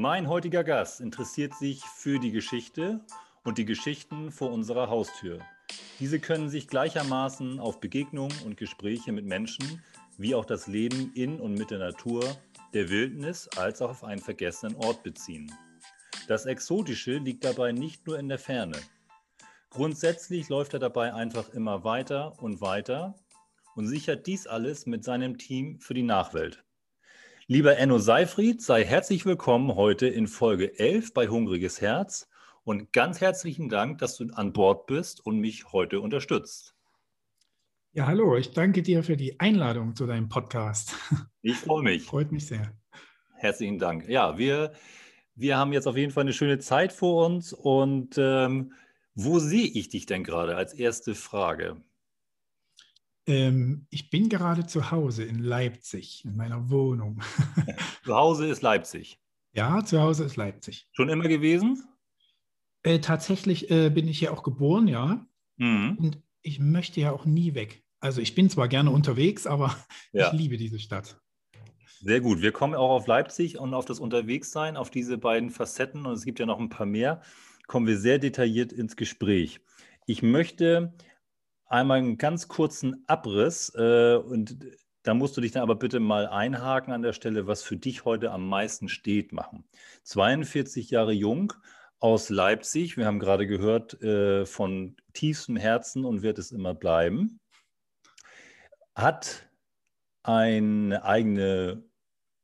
Mein heutiger Gast interessiert sich für die Geschichte und die Geschichten vor unserer Haustür. Diese können sich gleichermaßen auf Begegnungen und Gespräche mit Menschen wie auch das Leben in und mit der Natur, der Wildnis als auch auf einen vergessenen Ort beziehen. Das Exotische liegt dabei nicht nur in der Ferne. Grundsätzlich läuft er dabei einfach immer weiter und weiter und sichert dies alles mit seinem Team für die Nachwelt. Lieber Enno Seifried, sei herzlich willkommen heute in Folge 11 bei Hungriges Herz und ganz herzlichen Dank, dass du an Bord bist und mich heute unterstützt. Ja, hallo, ich danke dir für die Einladung zu deinem Podcast. Ich freue mich. Freut mich sehr. Herzlichen Dank. Ja, wir haben jetzt auf jeden Fall eine schöne Zeit vor uns und wo sehe ich dich denn gerade als erste Frage? Ich bin gerade zu Hause in Leipzig, in meiner Wohnung. Zu Hause ist Leipzig? Ja, zu Hause ist Leipzig. Schon immer gewesen? Tatsächlich bin ich hier auch geboren, ja. Mhm. Und ich möchte ja auch nie weg. Also ich bin zwar gerne unterwegs, aber ja, ich liebe diese Stadt. Sehr gut. Wir kommen auch auf Leipzig und auf das Unterwegssein, auf diese beiden Facetten, und es gibt ja noch ein paar mehr, kommen wir sehr detailliert ins Gespräch. Ich möchte einmal einen ganz kurzen Abriss und da musst du dich dann aber bitte mal einhaken an der Stelle, was für dich heute am meisten steht, machen. 42 Jahre jung, aus Leipzig. Wir haben gerade gehört, von tiefstem Herzen und wird es immer bleiben. Hat eine eigene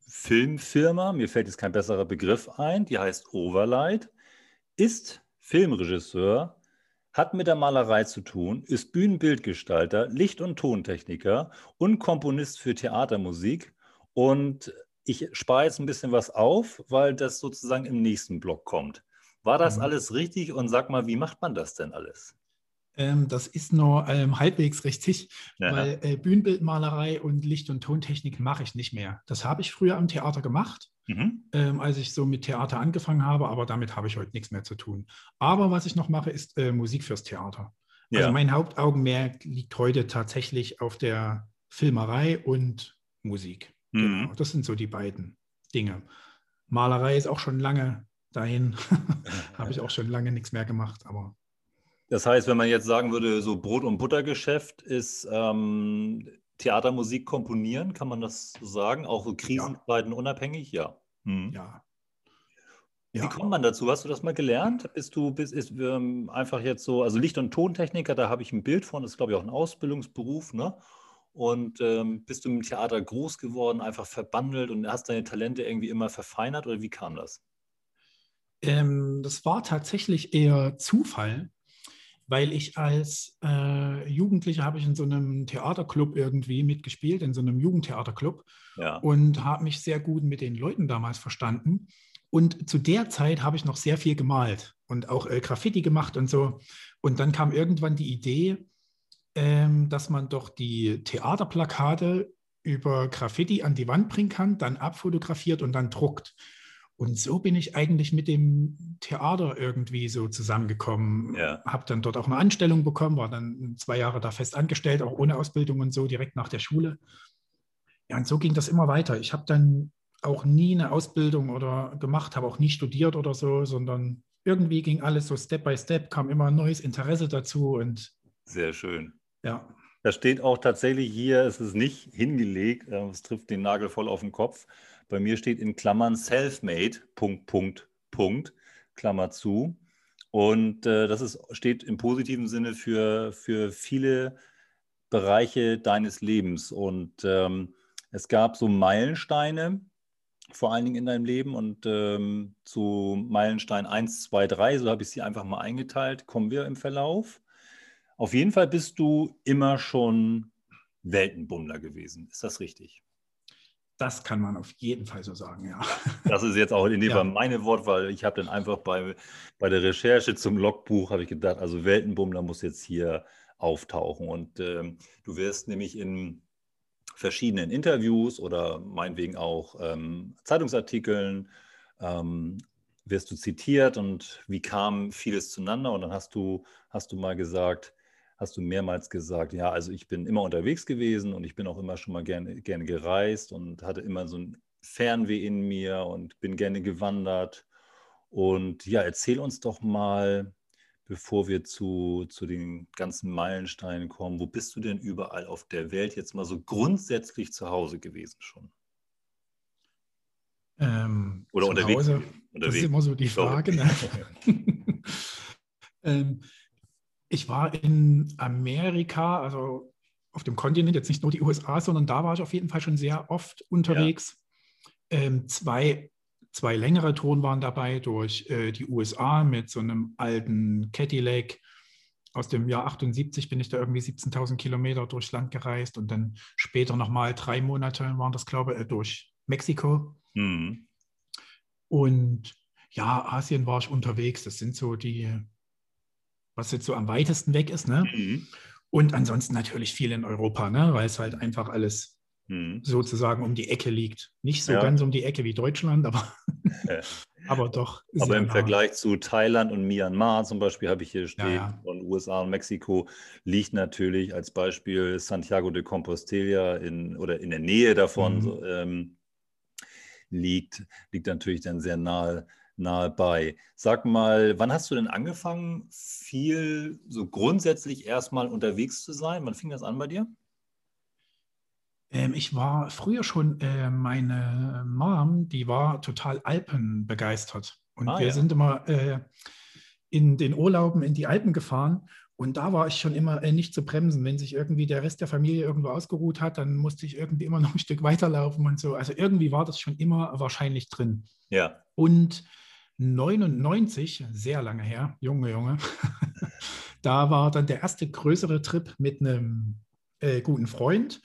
Filmfirma, mir fällt jetzt kein besserer Begriff ein, die heißt Overlight, ist Filmregisseur, hat mit der Malerei zu tun, ist Bühnenbildgestalter, Licht- und Tontechniker und Komponist für Theatermusik. Und ich spare jetzt ein bisschen was auf, weil das sozusagen im nächsten Block kommt. War das alles richtig? Und sag mal, wie macht man das denn alles? Das ist nur halbwegs richtig, ja, weil Bühnenbildmalerei und Licht- und Tontechnik mache ich nicht mehr. Das habe ich früher am Theater gemacht, als ich so mit Theater angefangen habe, aber damit habe ich heute nichts mehr zu tun. Aber was ich noch mache, ist Musik fürs Theater. Ja. Also mein Hauptaugenmerk liegt heute tatsächlich auf der Filmerei und Musik. Mhm. Genau, das sind so die beiden Dinge. Malerei ist auch schon lange dahin, habe ich auch schon lange nichts mehr gemacht, aber... Das heißt, wenn man jetzt sagen würde, so Brot- und Buttergeschäft ist Theatermusik komponieren, kann man das so sagen? Auch so Krisenzeiten unabhängig? Ja. Hm. Ja. Wie kommt man dazu? Hast du das mal gelernt? Bist du einfach jetzt so, also Licht- und Tontechniker, da habe ich ein Bild von, das ist glaube ich auch ein Ausbildungsberuf, ne? Und bist du im Theater groß geworden, einfach verbandelt und hast deine Talente irgendwie immer verfeinert oder wie kam das? Das war tatsächlich eher Zufall. Weil ich als Jugendlicher habe ich in so einem Theaterclub irgendwie mitgespielt, in so einem Jugendtheaterclub, ja, und habe mich sehr gut mit den Leuten damals verstanden. Und zu der Zeit habe ich noch sehr viel gemalt und auch Graffiti gemacht und so. Und dann kam irgendwann die Idee, dass man doch die Theaterplakate über Graffiti an die Wand bringen kann, dann abfotografiert und dann druckt. Und so bin ich eigentlich mit dem Theater irgendwie so zusammengekommen. Ja. Habe dann dort auch eine Anstellung bekommen, war dann 2 Jahre da fest angestellt, auch ohne Ausbildung und so, direkt nach der Schule. Ja, und so ging das immer weiter. Ich habe dann auch nie eine Ausbildung oder gemacht, habe auch nie studiert oder so, sondern irgendwie ging alles so Step by Step, kam immer ein neues Interesse dazu. Und sehr schön. Ja. Da steht auch tatsächlich hier, es ist nicht hingelegt, es trifft den Nagel voll auf den Kopf. Bei mir steht in Klammern self-made, Punkt, Punkt, Punkt, Klammer zu. Und das steht im positiven Sinne für viele Bereiche deines Lebens. Und es gab so Meilensteine, vor allen Dingen in deinem Leben. Und zu Meilenstein 1, 2, 3, so habe ich sie einfach mal eingeteilt, kommen wir im Verlauf. Auf jeden Fall bist du immer schon Weltenbummler gewesen. Ist das richtig? Das kann man auf jeden Fall so sagen, ja. Das ist jetzt auch in dem Fall meine Wortwahl. Ich habe dann einfach bei der Recherche zum Logbuch, habe ich gedacht, also Weltenbummler muss jetzt hier auftauchen. Und du wirst nämlich in verschiedenen Interviews oder meinetwegen auch Zeitungsartikeln wirst du zitiert und wie kam vieles zueinander? Und dann hast du mehrmals gesagt, ja, also ich bin immer unterwegs gewesen und ich bin auch immer schon mal gerne gereist und hatte immer so ein Fernweh in mir und bin gerne gewandert. Und ja, erzähl uns doch mal, bevor wir zu den ganzen Meilensteinen kommen, wo bist du denn überall auf der Welt jetzt mal so grundsätzlich zu Hause gewesen schon? Oder unterwegs? Hause, unterwegs? Das ist immer so die Frage. Ne? Ich war in Amerika, also auf dem Kontinent, jetzt nicht nur die USA, sondern da war ich auf jeden Fall schon sehr oft unterwegs. Ja. Zwei längere Touren waren dabei durch die USA mit so einem alten Cadillac. Aus dem Jahr 78 bin ich da irgendwie 17.000 Kilometer durchs Land gereist und dann später nochmal 3 Monate waren das, glaube ich, durch Mexiko. Mhm. Und ja, Asien war ich unterwegs. Das sind so die, was jetzt so am weitesten weg ist, ne? Mhm. Und ansonsten natürlich viel in Europa, ne? Weil es halt einfach alles sozusagen um die Ecke liegt. Nicht so ganz um die Ecke wie Deutschland, aber, aber doch. Aber im Vergleich zu Thailand und Myanmar zum Beispiel habe ich hier stehen, und USA und Mexiko, liegt natürlich als Beispiel Santiago de Compostela in der Nähe davon, liegt natürlich dann sehr nahe bei. Sag mal, wann hast du denn angefangen, viel so grundsätzlich erstmal unterwegs zu sein? Wann fing das an bei dir? Ich war früher schon, meine Mom, die war total alpenbegeistert. Und wir sind immer in den Urlauben in die Alpen gefahren. Und da war ich schon immer nicht zu bremsen. Wenn sich irgendwie der Rest der Familie irgendwo ausgeruht hat, dann musste ich irgendwie immer noch ein Stück weiterlaufen und so. Also irgendwie war das schon immer wahrscheinlich drin. Ja. Und 99, sehr lange her, Junge, da war dann der erste größere Trip mit einem guten Freund.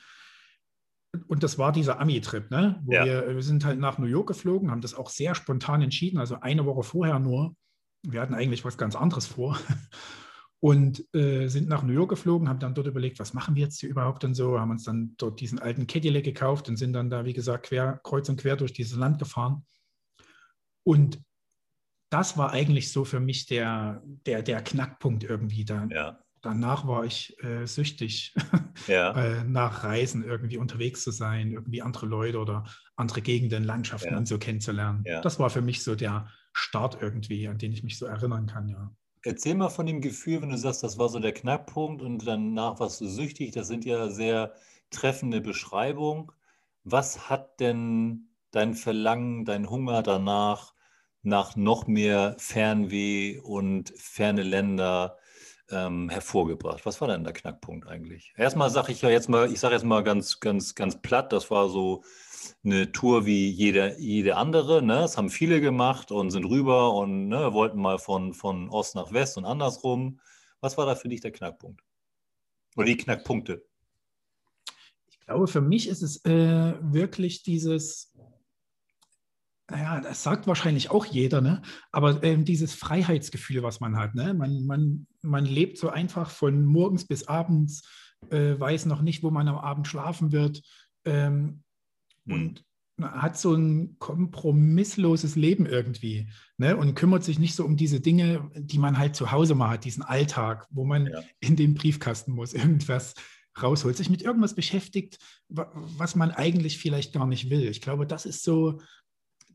Und das war dieser Ami-Trip, ne? Wo wir sind halt nach New York geflogen, haben das auch sehr spontan entschieden, also eine Woche vorher nur. Wir hatten eigentlich was ganz anderes vor. Und sind nach New York geflogen, haben dann dort überlegt, was machen wir jetzt hier überhaupt und so, haben uns dann dort diesen alten Cadillac gekauft und sind dann da, wie gesagt, kreuz und quer durch dieses Land gefahren. Und das war eigentlich so für mich der Knackpunkt irgendwie da. Ja. Danach war ich süchtig, nach Reisen irgendwie unterwegs zu sein, irgendwie andere Leute oder andere Gegenden, Landschaften und so kennenzulernen. Ja. Das war für mich so der Start irgendwie, an den ich mich so erinnern kann, ja. Erzähl mal von dem Gefühl, wenn du sagst, das war so der Knackpunkt und danach warst du süchtig. Das sind ja sehr treffende Beschreibungen. Was hat denn dein Verlangen, dein Hunger danach, nach noch mehr Fernweh und ferne Länder hervorgebracht? Was war denn der Knackpunkt eigentlich? Erstmal sage ich jetzt mal ganz platt, das war so eine Tour wie jede andere, ne? Das haben viele gemacht und sind rüber und wollten mal von Ost nach West und andersrum. Was war da für dich der Knackpunkt? Oder die Knackpunkte? Ich glaube, für mich ist es wirklich dieses, das sagt wahrscheinlich auch jeder, ne? Aber dieses Freiheitsgefühl, was man hat, ne? Man lebt so einfach von morgens bis abends, weiß noch nicht, wo man am Abend schlafen wird, und hat so ein kompromissloses Leben irgendwie, ne? Und kümmert sich nicht so um diese Dinge, die man halt zu Hause mal hat, diesen Alltag, wo man in den Briefkasten muss, irgendwas rausholt, sich mit irgendwas beschäftigt, was man eigentlich vielleicht gar nicht will. Ich glaube, das ist so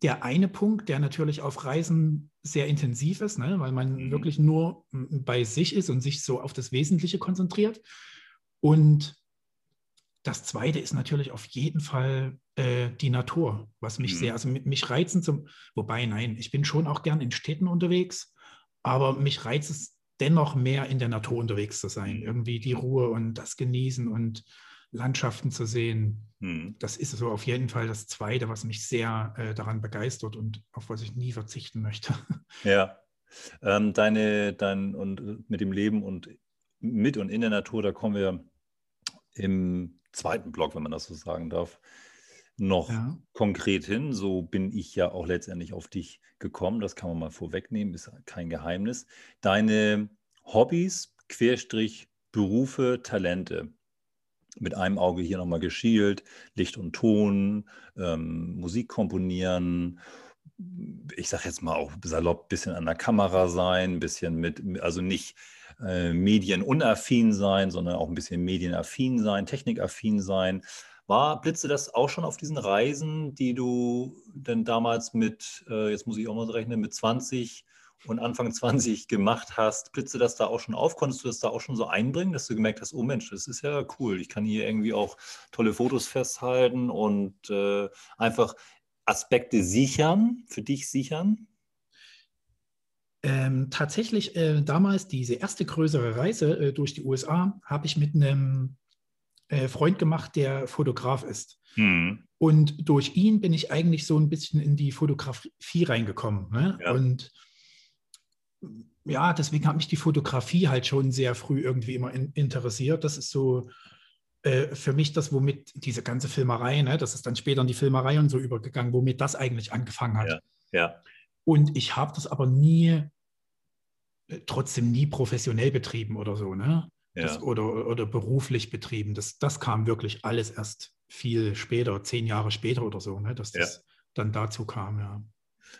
der eine Punkt, der natürlich auf Reisen sehr intensiv ist, ne? Weil man wirklich nur bei sich ist und sich so auf das Wesentliche konzentriert. Und das Zweite ist natürlich auf jeden Fall die Natur, was mich sehr, also mich reizen ich bin schon auch gern in Städten unterwegs, aber mich reizt es dennoch mehr, in der Natur unterwegs zu sein. Irgendwie die Ruhe und das Genießen und Landschaften zu sehen. Das ist so auf jeden Fall das Zweite, was mich sehr daran begeistert und auf was ich nie verzichten möchte. Ja, und mit dem Leben und mit und in der Natur, da kommen wir im zweiten Block, wenn man das so sagen darf, noch konkret hin. So bin ich ja auch letztendlich auf dich gekommen. Das kann man mal vorwegnehmen, ist kein Geheimnis. Deine Hobbys, Berufe, Talente. Mit einem Auge hier nochmal geschielt, Licht und Ton, Musik komponieren. Ich sage jetzt mal auch salopp, ein bisschen an der Kamera sein, ein bisschen also nicht medienunaffin sein, sondern auch ein bisschen medienaffin sein, technikaffin sein. Blitzte das auch schon auf diesen Reisen, die du denn damals mit, jetzt muss ich auch mal rechnen, mit 20 und Anfang 20 gemacht hast? Blitzte das da auch schon auf? Konntest du das da auch schon so einbringen, dass du gemerkt hast, oh Mensch, das ist ja cool. Ich kann hier irgendwie auch tolle Fotos festhalten und einfach Aspekte sichern, für dich sichern? Tatsächlich damals diese erste größere Reise durch die USA habe ich mit einem Freund gemacht, der Fotograf ist. Hm. Und durch ihn bin ich eigentlich so ein bisschen in die Fotografie reingekommen. Ne? Ja. Und ja, deswegen hat mich die Fotografie halt schon sehr früh irgendwie immer interessiert. Das ist so für mich das, womit diese ganze Filmerei, ne, das ist dann später in die Filmerei und so übergegangen, womit das eigentlich angefangen hat. Ja, ja. Und ich habe das aber nie, trotzdem nie professionell betrieben oder so, ne? Ja. Das, oder beruflich betrieben. Das kam wirklich alles erst viel später, 10 Jahre später oder so, ne? Dass das dann dazu kam, ja.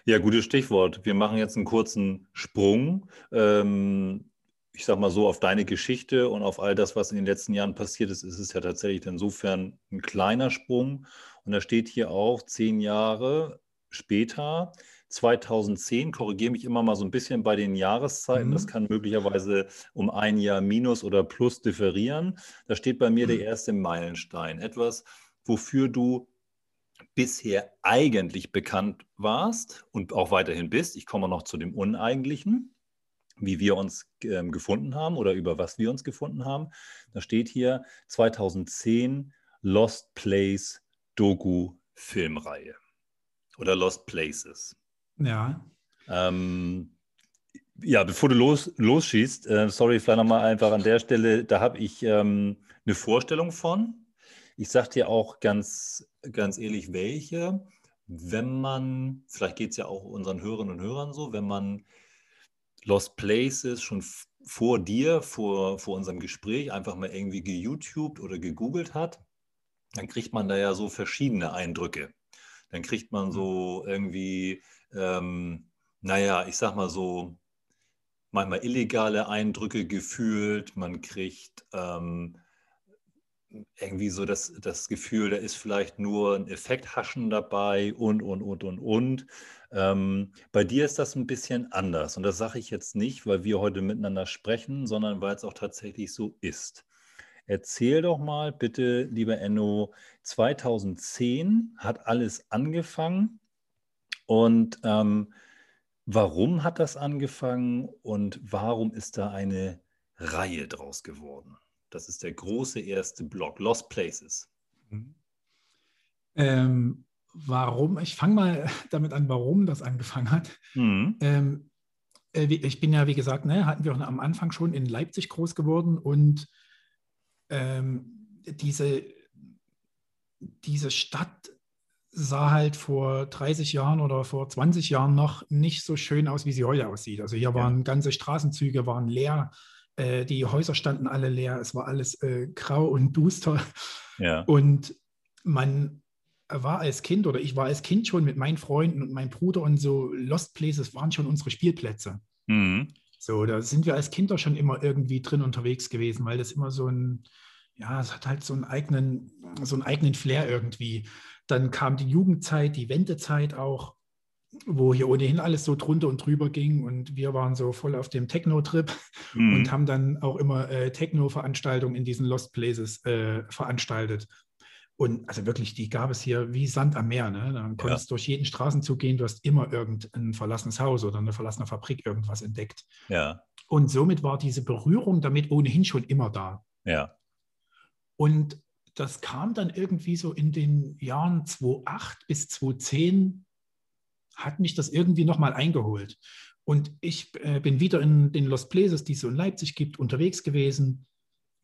Ja, gutes Stichwort. Wir machen jetzt einen kurzen Sprung, ich sag mal so, auf deine Geschichte und auf all das, was in den letzten Jahren passiert ist, ist es ja tatsächlich insofern ein kleiner Sprung. Und da steht hier auch 10 Jahre später, 2010, korrigiere mich immer mal so ein bisschen bei den Jahreszeiten, das kann möglicherweise um ein Jahr minus oder plus differieren. Da steht bei mir der erste Meilenstein, etwas, wofür du bisher eigentlich bekannt warst und auch weiterhin bist. Ich komme noch zu dem Uneigentlichen, wie wir uns gefunden haben oder über was wir uns gefunden haben. Da steht hier 2010 Lost Place Doku-Filmreihe oder Lost Places. Ja. Ja, bevor du losschießt, sorry, vielleicht nochmal einfach an der Stelle, da habe ich eine Vorstellung von. Ich sage dir auch ganz ehrlich, welche, wenn man, vielleicht geht es ja auch unseren Hörerinnen und Hörern so, wenn man Lost Places schon vor dir, vor unserem Gespräch einfach mal irgendwie ge-YouTubed oder gegoogelt hat, dann kriegt man da ja so verschiedene Eindrücke. Dann kriegt man so irgendwie, naja, ich sag mal so, manchmal illegale Eindrücke gefühlt, man kriegt irgendwie so das Gefühl, da ist vielleicht nur ein Effekthaschen dabei und. Bei dir ist das ein bisschen anders. Und das sage ich jetzt nicht, weil wir heute miteinander sprechen, sondern weil es auch tatsächlich so ist. Erzähl doch mal bitte, lieber Enno, 2010 hat alles angefangen. Und warum hat das angefangen und warum ist da eine Reihe draus geworden? Das ist der große erste Block, Lost Places. Warum? Ich fange mal damit an, warum das angefangen hat. Mhm. Ich bin ja, wie gesagt, ne, hatten wir auch am Anfang schon in Leipzig groß geworden und diese Stadt sah halt vor 30 Jahren oder vor 20 Jahren noch nicht so schön aus, wie sie heute aussieht. Also hier waren ganze Straßenzüge, waren leer. Die Häuser standen alle leer, es war alles grau und duster. Ja. Und man war als Kind oder ich war als Kind schon mit meinen Freunden und meinem Bruder und so, Lost Places waren schon unsere Spielplätze. Mhm. So, da sind wir als Kinder schon immer irgendwie drin unterwegs gewesen, weil das immer so ein, ja, es hat halt so einen eigenen Flair irgendwie. Dann kam die Jugendzeit, die Wendezeit auch, wo hier ohnehin alles so drunter und drüber ging und wir waren so voll auf dem Techno-Trip und haben dann auch immer Techno-Veranstaltungen in diesen Lost Places veranstaltet. Und also wirklich, die gab es hier wie Sand am Meer. Ne? Dann konntest du durch jeden Straßenzug gehen, du hast immer irgendein verlassenes Haus oder eine verlassene Fabrik irgendwas entdeckt. Ja. Und somit war diese Berührung damit ohnehin schon immer da. Ja. Und das kam dann irgendwie so in den Jahren 2008 bis 2010 hat mich das irgendwie nochmal eingeholt. Und ich bin wieder in den Lost Places, die es so in Leipzig gibt, unterwegs gewesen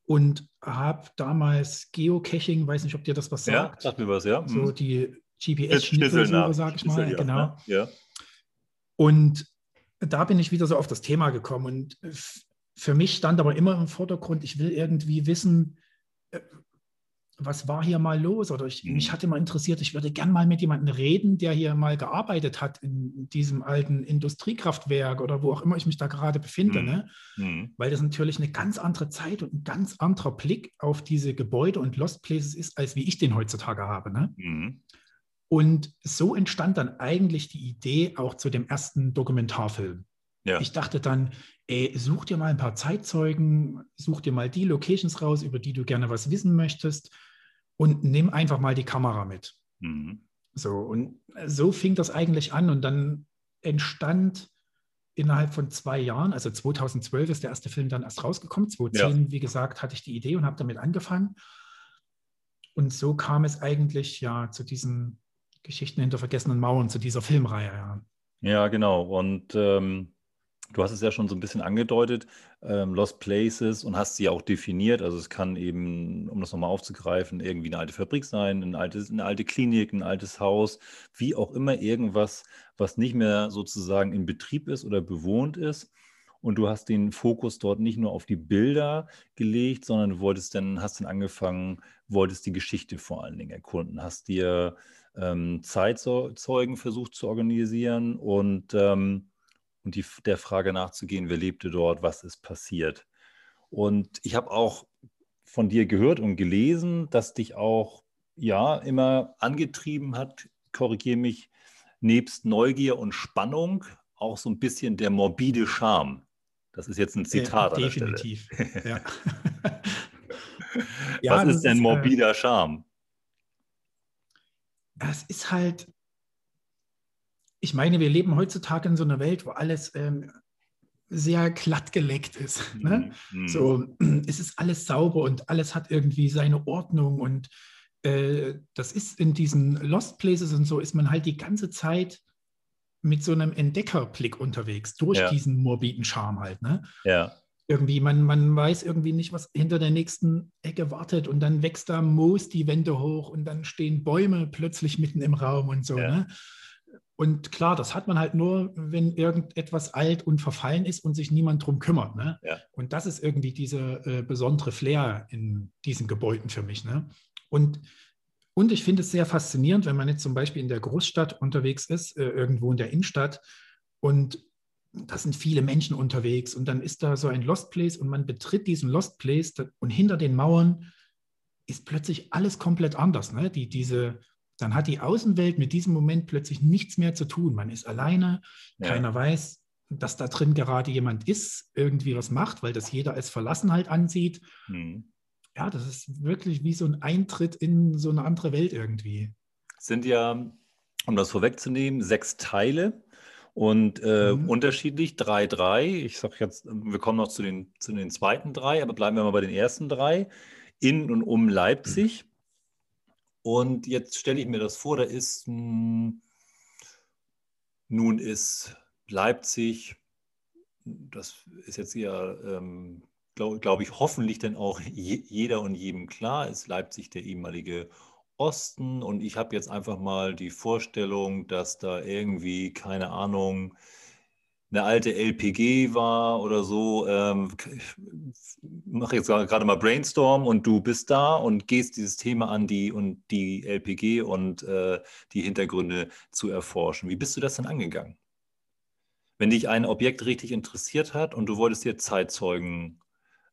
und habe damals Geocaching, weiß nicht, ob dir das was sagt. Ja, sagt mir was, ja. So die GPS-Schnitzelsuche, sage ich mal. Genau. Ne? Ja. Und da bin ich wieder so auf das Thema gekommen. Und für mich stand aber immer im Vordergrund, ich will irgendwie wissen, was war hier mal los? Oder mich hatte mal interessiert, ich würde gern mal mit jemandem reden, der hier mal gearbeitet hat in diesem alten Industriekraftwerk oder wo auch immer ich mich da gerade befinde. Mhm. Ne? Mhm. Weil das natürlich eine ganz andere Zeit und ein ganz anderer Blick auf diese Gebäude und Lost Places ist, als wie ich den heutzutage habe. Ne? Mhm. Und so entstand dann eigentlich die Idee auch zu dem ersten Dokumentarfilm. Ja. Ich dachte dann, ey, such dir mal ein paar Zeitzeugen, such dir mal die Locations raus, über die du gerne was wissen möchtest und nimm einfach mal die Kamera mit. Mhm. So, und so fing das eigentlich an und dann entstand innerhalb von 2 Jahren, also 2012 ist der erste Film dann erst rausgekommen, 2010, ja. Wie gesagt, hatte ich die Idee und habe damit angefangen. Und so kam es eigentlich ja zu diesen Geschichten hinter vergessenen Mauern, zu dieser Filmreihe. Ja, ja genau. Und du hast es ja schon so ein bisschen angedeutet, Lost Places, und hast sie auch definiert. Also es kann eben, um das nochmal aufzugreifen, irgendwie eine alte Fabrik sein, eine alte Klinik, ein altes Haus, wie auch immer irgendwas, was nicht mehr sozusagen in Betrieb ist oder bewohnt ist. Und du hast den Fokus dort nicht nur auf die Bilder gelegt, sondern du wolltest die Geschichte vor allen Dingen erkunden, hast dir Zeitzeugen versucht zu organisieren und der Frage nachzugehen, wer lebte dort, was ist passiert. Und ich habe auch von dir gehört und gelesen, dass dich auch ja immer angetrieben hat, korrigiere mich, nebst Neugier und Spannung auch so ein bisschen der morbide Charme. Das ist jetzt ein Zitat an der Stelle. Definitiv, ja. Was ist denn morbider Charme? Das ist halt, ich meine, wir leben heutzutage in so einer Welt, wo alles sehr glatt geleckt ist. Ne? Mhm. So, es ist alles sauber und alles hat irgendwie seine Ordnung. Und das ist in diesen Lost Places und so, ist man halt die ganze Zeit mit so einem Entdeckerblick unterwegs, durch diesen morbiden Charme halt. Ne? Ja. Irgendwie, man weiß irgendwie nicht, was hinter der nächsten Ecke wartet, und dann wächst da Moos die Wände hoch und dann stehen Bäume plötzlich mitten im Raum und so. Ja. Ne? Und klar, das hat man halt nur, wenn irgendetwas alt und verfallen ist und sich niemand drum kümmert. Ne? Ja. Und das ist irgendwie diese besondere Flair in diesen Gebäuden für mich. Ne? Und ich finde es sehr faszinierend, wenn man jetzt zum Beispiel in der Großstadt unterwegs ist, irgendwo in der Innenstadt, und da sind viele Menschen unterwegs und dann ist da so ein Lost Place und man betritt diesen Lost Place und hinter den Mauern ist plötzlich alles komplett anders. Ne? Dann hat die Außenwelt mit diesem Moment plötzlich nichts mehr zu tun. Man ist alleine, keiner weiß, dass da drin gerade jemand ist, irgendwie was macht, weil das jeder als verlassen halt ansieht. Mhm. Ja, das ist wirklich wie so ein Eintritt in so eine andere Welt irgendwie. Sind ja, um das vorwegzunehmen, 6 Teile. Und unterschiedlich, 3. Ich sage jetzt, wir kommen noch zu den zweiten 3, aber bleiben wir mal bei den ersten 3, in und um Leipzig. Und jetzt stelle ich mir das vor, da ist, nun ist Leipzig, das ist jetzt eher, glaube ich, hoffentlich dann auch jeder und jedem klar, ist Leipzig der ehemalige Osten, und ich habe jetzt einfach mal die Vorstellung, dass da irgendwie, keine Ahnung, eine alte LPG war oder so. Mache jetzt gerade mal Brainstorm, und du bist da und gehst dieses Thema an, die LPG und die Hintergründe zu erforschen. Wie bist du das denn angegangen? Wenn dich ein Objekt richtig interessiert hat und du wolltest dir Zeitzeugen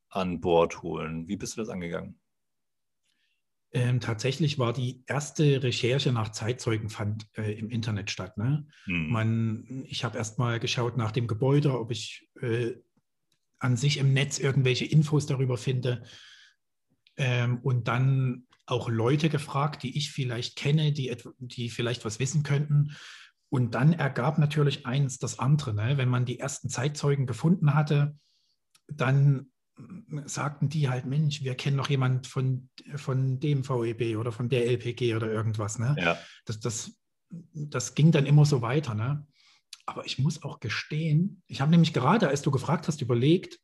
an Bord holen, wie bist du das angegangen? Tatsächlich war die erste Recherche nach Zeitzeugen fand im Internet statt. Ne? Mhm. Ich habe erst mal geschaut nach dem Gebäude, ob ich an sich im Netz irgendwelche Infos darüber finde, und dann auch Leute gefragt, die ich vielleicht kenne, die vielleicht was wissen könnten. Und dann ergab natürlich eins das andere. Ne? Wenn man die ersten Zeitzeugen gefunden hatte, dann sagten die halt, Mensch, wir kennen noch jemanden von dem VEB oder von der LPG oder irgendwas. Ne? Ja. Das ging dann immer so weiter. Ne? Aber ich muss auch gestehen, ich habe nämlich gerade, als du gefragt hast, überlegt,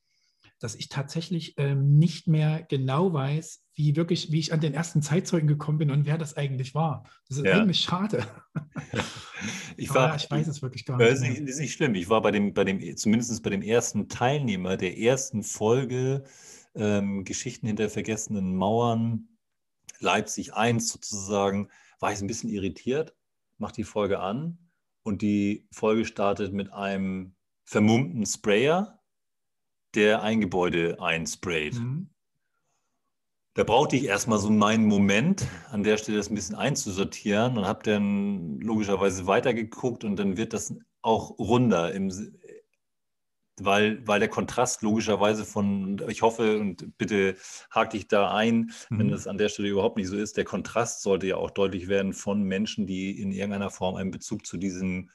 dass ich tatsächlich nicht mehr genau weiß, wie ich an den ersten Zeitzeugen gekommen bin und wer das eigentlich war. Das ist eigentlich schade. Ich weiß es wirklich gar nicht. Ist nicht schlimm. Ich war zumindest bei dem ersten Teilnehmer der ersten Folge Geschichten hinter vergessenen Mauern Leipzig 1 sozusagen, war ich ein bisschen irritiert, mache die Folge an und die Folge startet mit einem vermummten Sprayer, der ein Gebäude einsprayt. Mhm. Da brauchte ich erstmal so meinen Moment, an der Stelle das ein bisschen einzusortieren, und habe dann logischerweise weitergeguckt und dann wird das auch runder, weil der Kontrast logischerweise von, ich hoffe und bitte hake dich da ein, wenn das an der Stelle überhaupt nicht so ist, der Kontrast sollte ja auch deutlich werden von Menschen, die in irgendeiner Form einen Bezug zu diesem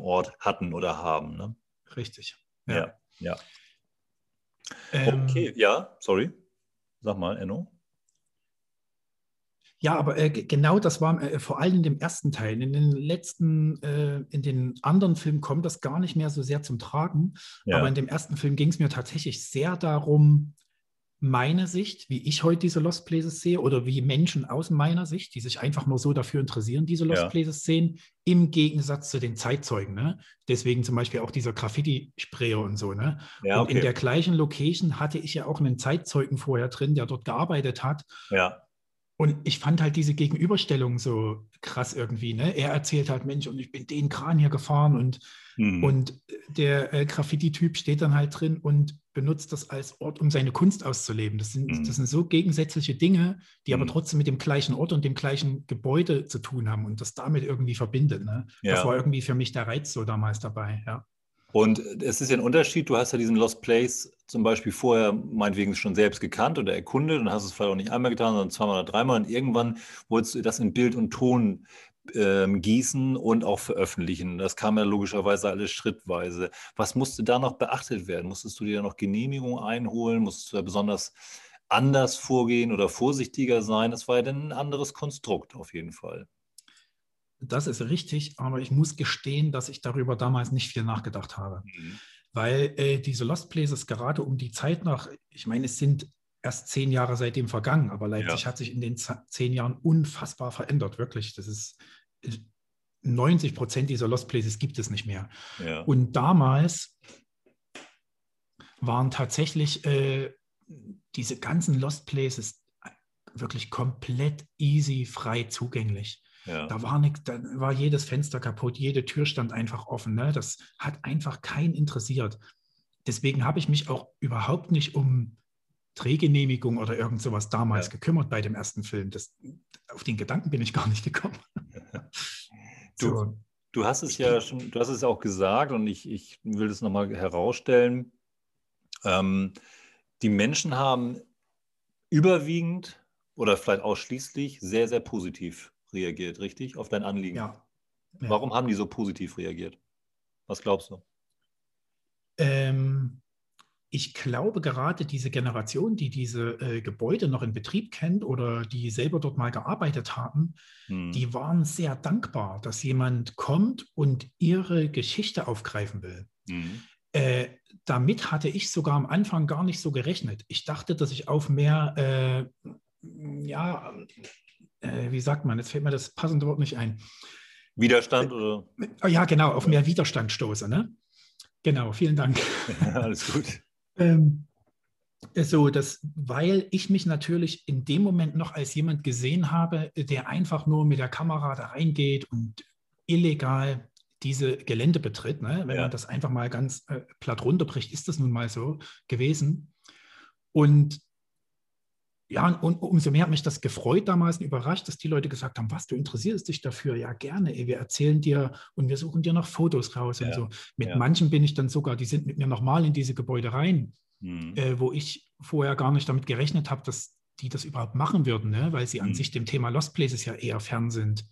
Ort hatten oder haben. Ne? Richtig. Ja. Okay, ja, sorry. Sag mal, Enno. Ja, aber genau das war vor allem in dem ersten Teil. In den anderen Filmen kommt das gar nicht mehr so sehr zum Tragen. Ja. Aber in dem ersten Film ging es mir tatsächlich sehr darum, meine Sicht, wie ich heute diese Lost Places sehe oder wie Menschen aus meiner Sicht, die sich einfach nur so dafür interessieren, diese Lost Places sehen, im Gegensatz zu den Zeitzeugen. Ne? Deswegen zum Beispiel auch dieser Graffiti-Sprayer und so. Ne? Ja, okay. Und in der gleichen Location hatte ich ja auch einen Zeitzeugen vorher drin, der dort gearbeitet hat. Ja. Und ich fand halt diese Gegenüberstellung so krass irgendwie. Ne? Er erzählt halt, Mensch, und ich bin den Kran hier gefahren und der Graffiti-Typ steht dann halt drin und benutzt das als Ort, um seine Kunst auszuleben. Das sind so gegensätzliche Dinge, die aber trotzdem mit dem gleichen Ort und dem gleichen Gebäude zu tun haben und das damit irgendwie verbindet. Ne? Ja. Das war irgendwie für mich der Reiz so damals dabei, ja. Und es ist ja ein Unterschied, du hast ja diesen Lost Place zum Beispiel vorher meinetwegen schon selbst gekannt oder erkundet und hast es vielleicht auch nicht einmal getan, sondern zweimal oder dreimal und irgendwann wolltest du das in Bild und Ton gießen und auch veröffentlichen. Das kam ja logischerweise alles schrittweise. Was musste da noch beachtet werden? Musstest du dir noch Genehmigungen einholen? Musstest du da besonders anders vorgehen oder vorsichtiger sein? Das war ja dann ein anderes Konstrukt auf jeden Fall. Das ist richtig, aber ich muss gestehen, dass ich darüber damals nicht viel nachgedacht habe. Weil diese Lost Places gerade um die Zeit nach, ich meine, es sind erst 10 Jahre seitdem vergangen, aber Leipzig hat sich in den 10 Jahren unfassbar verändert, wirklich. Das ist 90% dieser Lost Places gibt es nicht mehr. Ja. Und damals waren tatsächlich diese ganzen Lost Places wirklich komplett easy, frei zugänglich. Ja. Da war jedes Fenster kaputt, jede Tür stand einfach offen. Ne? Das hat einfach keinen interessiert. Deswegen habe ich mich auch überhaupt nicht um Drehgenehmigung oder irgend sowas damals gekümmert bei dem ersten Film. Auf den Gedanken bin ich gar nicht gekommen. Du hast es ja schon, du hast es auch gesagt und ich will das nochmal herausstellen. Die Menschen haben überwiegend oder vielleicht ausschließlich sehr, sehr positiv reagiert, richtig? Auf dein Anliegen. Ja. Warum haben die so positiv reagiert? Was glaubst du? Ich glaube, gerade diese Generation, die diese Gebäude noch in Betrieb kennt oder die selber dort mal gearbeitet haben, die waren sehr dankbar, dass jemand kommt und ihre Geschichte aufgreifen will. Damit hatte ich sogar am Anfang gar nicht so gerechnet. Ich dachte, dass ich auf mehr wie sagt man, jetzt fällt mir das passende Wort nicht ein. Widerstand oder? Ja, genau, auf mehr Widerstand stoße, ne? Genau, vielen Dank. Ja, alles gut. Weil ich mich natürlich in dem Moment noch als jemand gesehen habe, der einfach nur mit der Kamera da reingeht und illegal diese Gelände betritt, ne? Wenn man das einfach mal ganz platt runterbricht, ist das nun mal so gewesen. Und umso mehr hat mich das gefreut damals und überrascht, dass die Leute gesagt haben, was, du interessierst dich dafür? Ja, gerne, wir erzählen dir und wir suchen dir noch Fotos raus und so. Mit manchen bin ich dann sogar, die sind mit mir nochmal in diese Gebäude rein, wo ich vorher gar nicht damit gerechnet habe, dass die das überhaupt machen würden, ne? Weil sie an sich dem Thema Lost Places ja eher fern sind.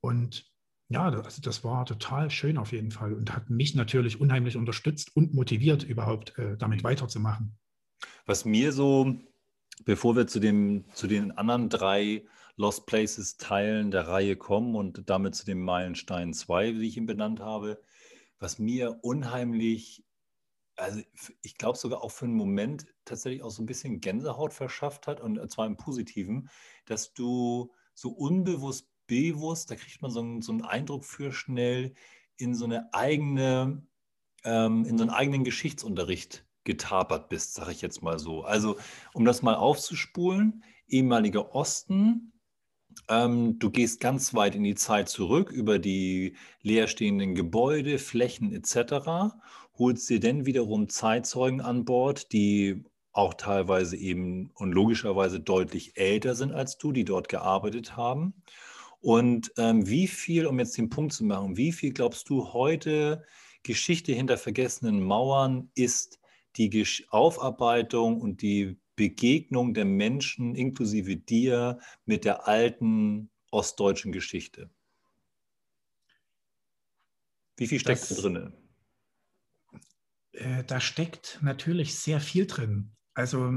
Und ja, also das war total schön auf jeden Fall und hat mich natürlich unheimlich unterstützt und motiviert, überhaupt damit weiterzumachen. Was mir so... Bevor wir zu den anderen 3 Lost Places Teilen der Reihe kommen und damit zu dem Meilenstein 2, wie ich ihn benannt habe, was mir unheimlich, also ich glaube sogar auch für einen Moment tatsächlich auch so ein bisschen Gänsehaut verschafft hat, und zwar im Positiven, dass du so unbewusst, bewusst, da kriegt man so einen Eindruck für schnell, in so einen eigenen Geschichtsunterricht getapert bist, sage ich jetzt mal so. Also, um das mal aufzuspulen, ehemaliger Osten. Du gehst ganz weit in die Zeit zurück über die leerstehenden Gebäude, Flächen etc., holst dir dann wiederum Zeitzeugen an Bord, die auch teilweise eben und logischerweise deutlich älter sind als du, die dort gearbeitet haben. Und wie viel, um jetzt den Punkt zu machen, wie viel glaubst du heute Geschichte hinter vergessenen Mauern ist die Aufarbeitung und die Begegnung der Menschen inklusive dir mit der alten ostdeutschen Geschichte? Wie viel steckt da drin? Da steckt natürlich sehr viel drin. Also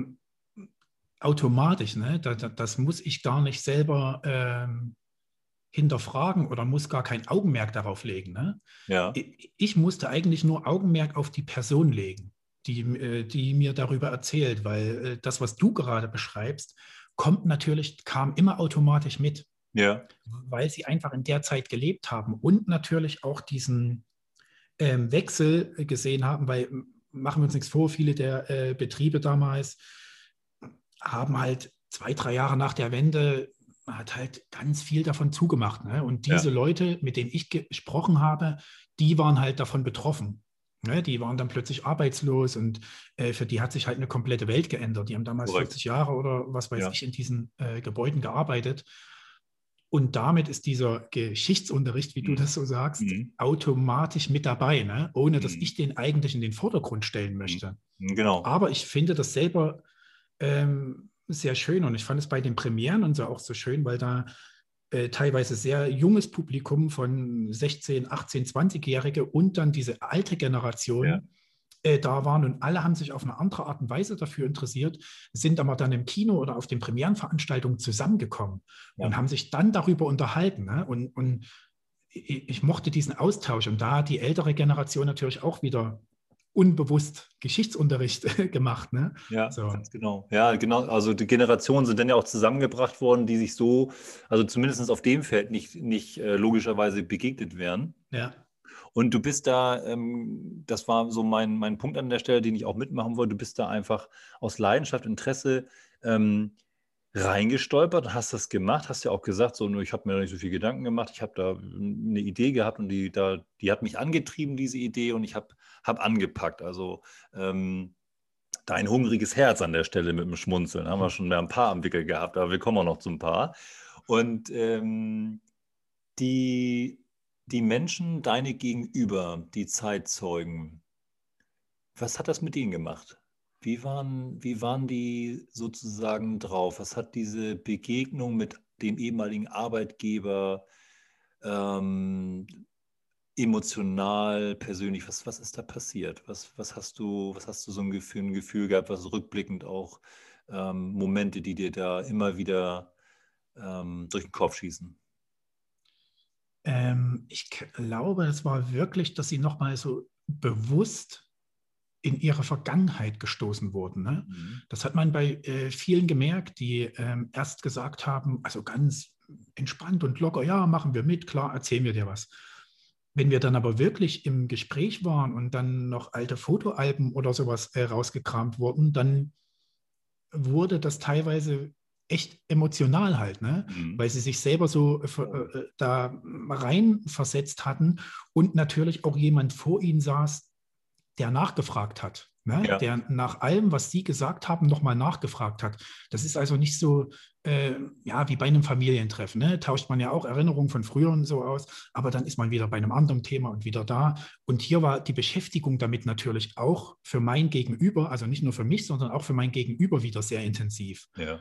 automatisch, ne? Das muss ich gar nicht selber hinterfragen oder muss gar kein Augenmerk darauf legen. Ne? Ja. Ich musste eigentlich nur Augenmerk auf die Person legen, die mir darüber erzählt, weil das, was du gerade beschreibst, kam immer automatisch mit, ja, weil sie einfach in der Zeit gelebt haben und natürlich auch diesen Wechsel gesehen haben, weil, machen wir uns nichts vor, viele der Betriebe damals haben halt 2, 3 Jahre nach der Wende, hat halt ganz viel davon zugemacht. Ne? Und diese Leute, mit denen ich gesprochen habe, die waren halt davon betroffen. Die waren dann plötzlich arbeitslos und für die hat sich halt eine komplette Welt geändert. Die haben damals 40 Jahre oder was weiß ich in diesen Gebäuden gearbeitet. Und damit ist dieser Geschichtsunterricht, wie du das so sagst, automatisch mit dabei, ne? Ohne dass ich den eigentlich in den Vordergrund stellen möchte. Genau. Aber ich finde das selber sehr schön und ich fand es bei den Premieren und so auch so schön, weil da teilweise sehr junges Publikum von 16-, 18-, 20-Jährige und dann diese alte Generation da waren und alle haben sich auf eine andere Art und Weise dafür interessiert, sind aber dann im Kino oder auf den Premierenveranstaltungen zusammengekommen und haben sich dann darüber unterhalten. Ne? Und ich mochte diesen Austausch und da hat die ältere Generation natürlich auch wieder unbewusst Geschichtsunterricht gemacht. Ne? Ja, so. Ganz genau. Ja, genau. Also die Generationen sind dann ja auch zusammengebracht worden, die sich so, also zumindest auf dem Feld nicht logischerweise begegnet wären. Ja. Und du bist da, das war so mein Punkt an der Stelle, den ich auch mitmachen wollte, du bist da einfach aus Leidenschaft, Interesse reingestolpert, hast das gemacht, hast ja auch gesagt, so, ich habe mir nicht so viel Gedanken gemacht, ich habe da eine Idee gehabt und die hat mich angetrieben, diese Idee, und ich habe angepackt. Also dein hungriges Herz an der Stelle mit dem Schmunzeln, haben wir schon mehr ein paar am Wickel gehabt, aber wir kommen auch noch zu ein paar. Und die Menschen, deine Gegenüber, die Zeitzeugen, was hat das mit denen gemacht? Wie waren die sozusagen drauf? Was hat diese Begegnung mit dem ehemaligen Arbeitgeber emotional, persönlich, was ist da passiert? Was hast du so ein Gefühl gehabt, was rückblickend auch Momente, die dir da immer wieder durch den Kopf schießen? Ich glaube, das war wirklich, dass sie nochmal so bewusst in ihre Vergangenheit gestoßen wurden. Ne? Das hat man bei vielen gemerkt, die erst gesagt haben, also ganz entspannt und locker, ja, machen wir mit, klar, erzählen wir dir was. Wenn wir dann aber wirklich im Gespräch waren und dann noch alte Fotoalben oder sowas rausgekramt wurden, dann wurde das teilweise echt emotional halt, ne? Weil sie sich selber so da rein versetzt hatten und natürlich auch jemand vor ihnen saß, der nachgefragt hat, ne? Ja. Der nach allem, was sie gesagt haben, nochmal nachgefragt hat. Das ist also nicht so, wie bei einem Familientreffen, ne? Tauscht man ja auch Erinnerungen von früher und so aus, aber dann ist man wieder bei einem anderen Thema und wieder da. Und hier war die Beschäftigung damit natürlich auch für mein Gegenüber, also nicht nur für mich, sondern auch für mein Gegenüber wieder sehr intensiv. Ja.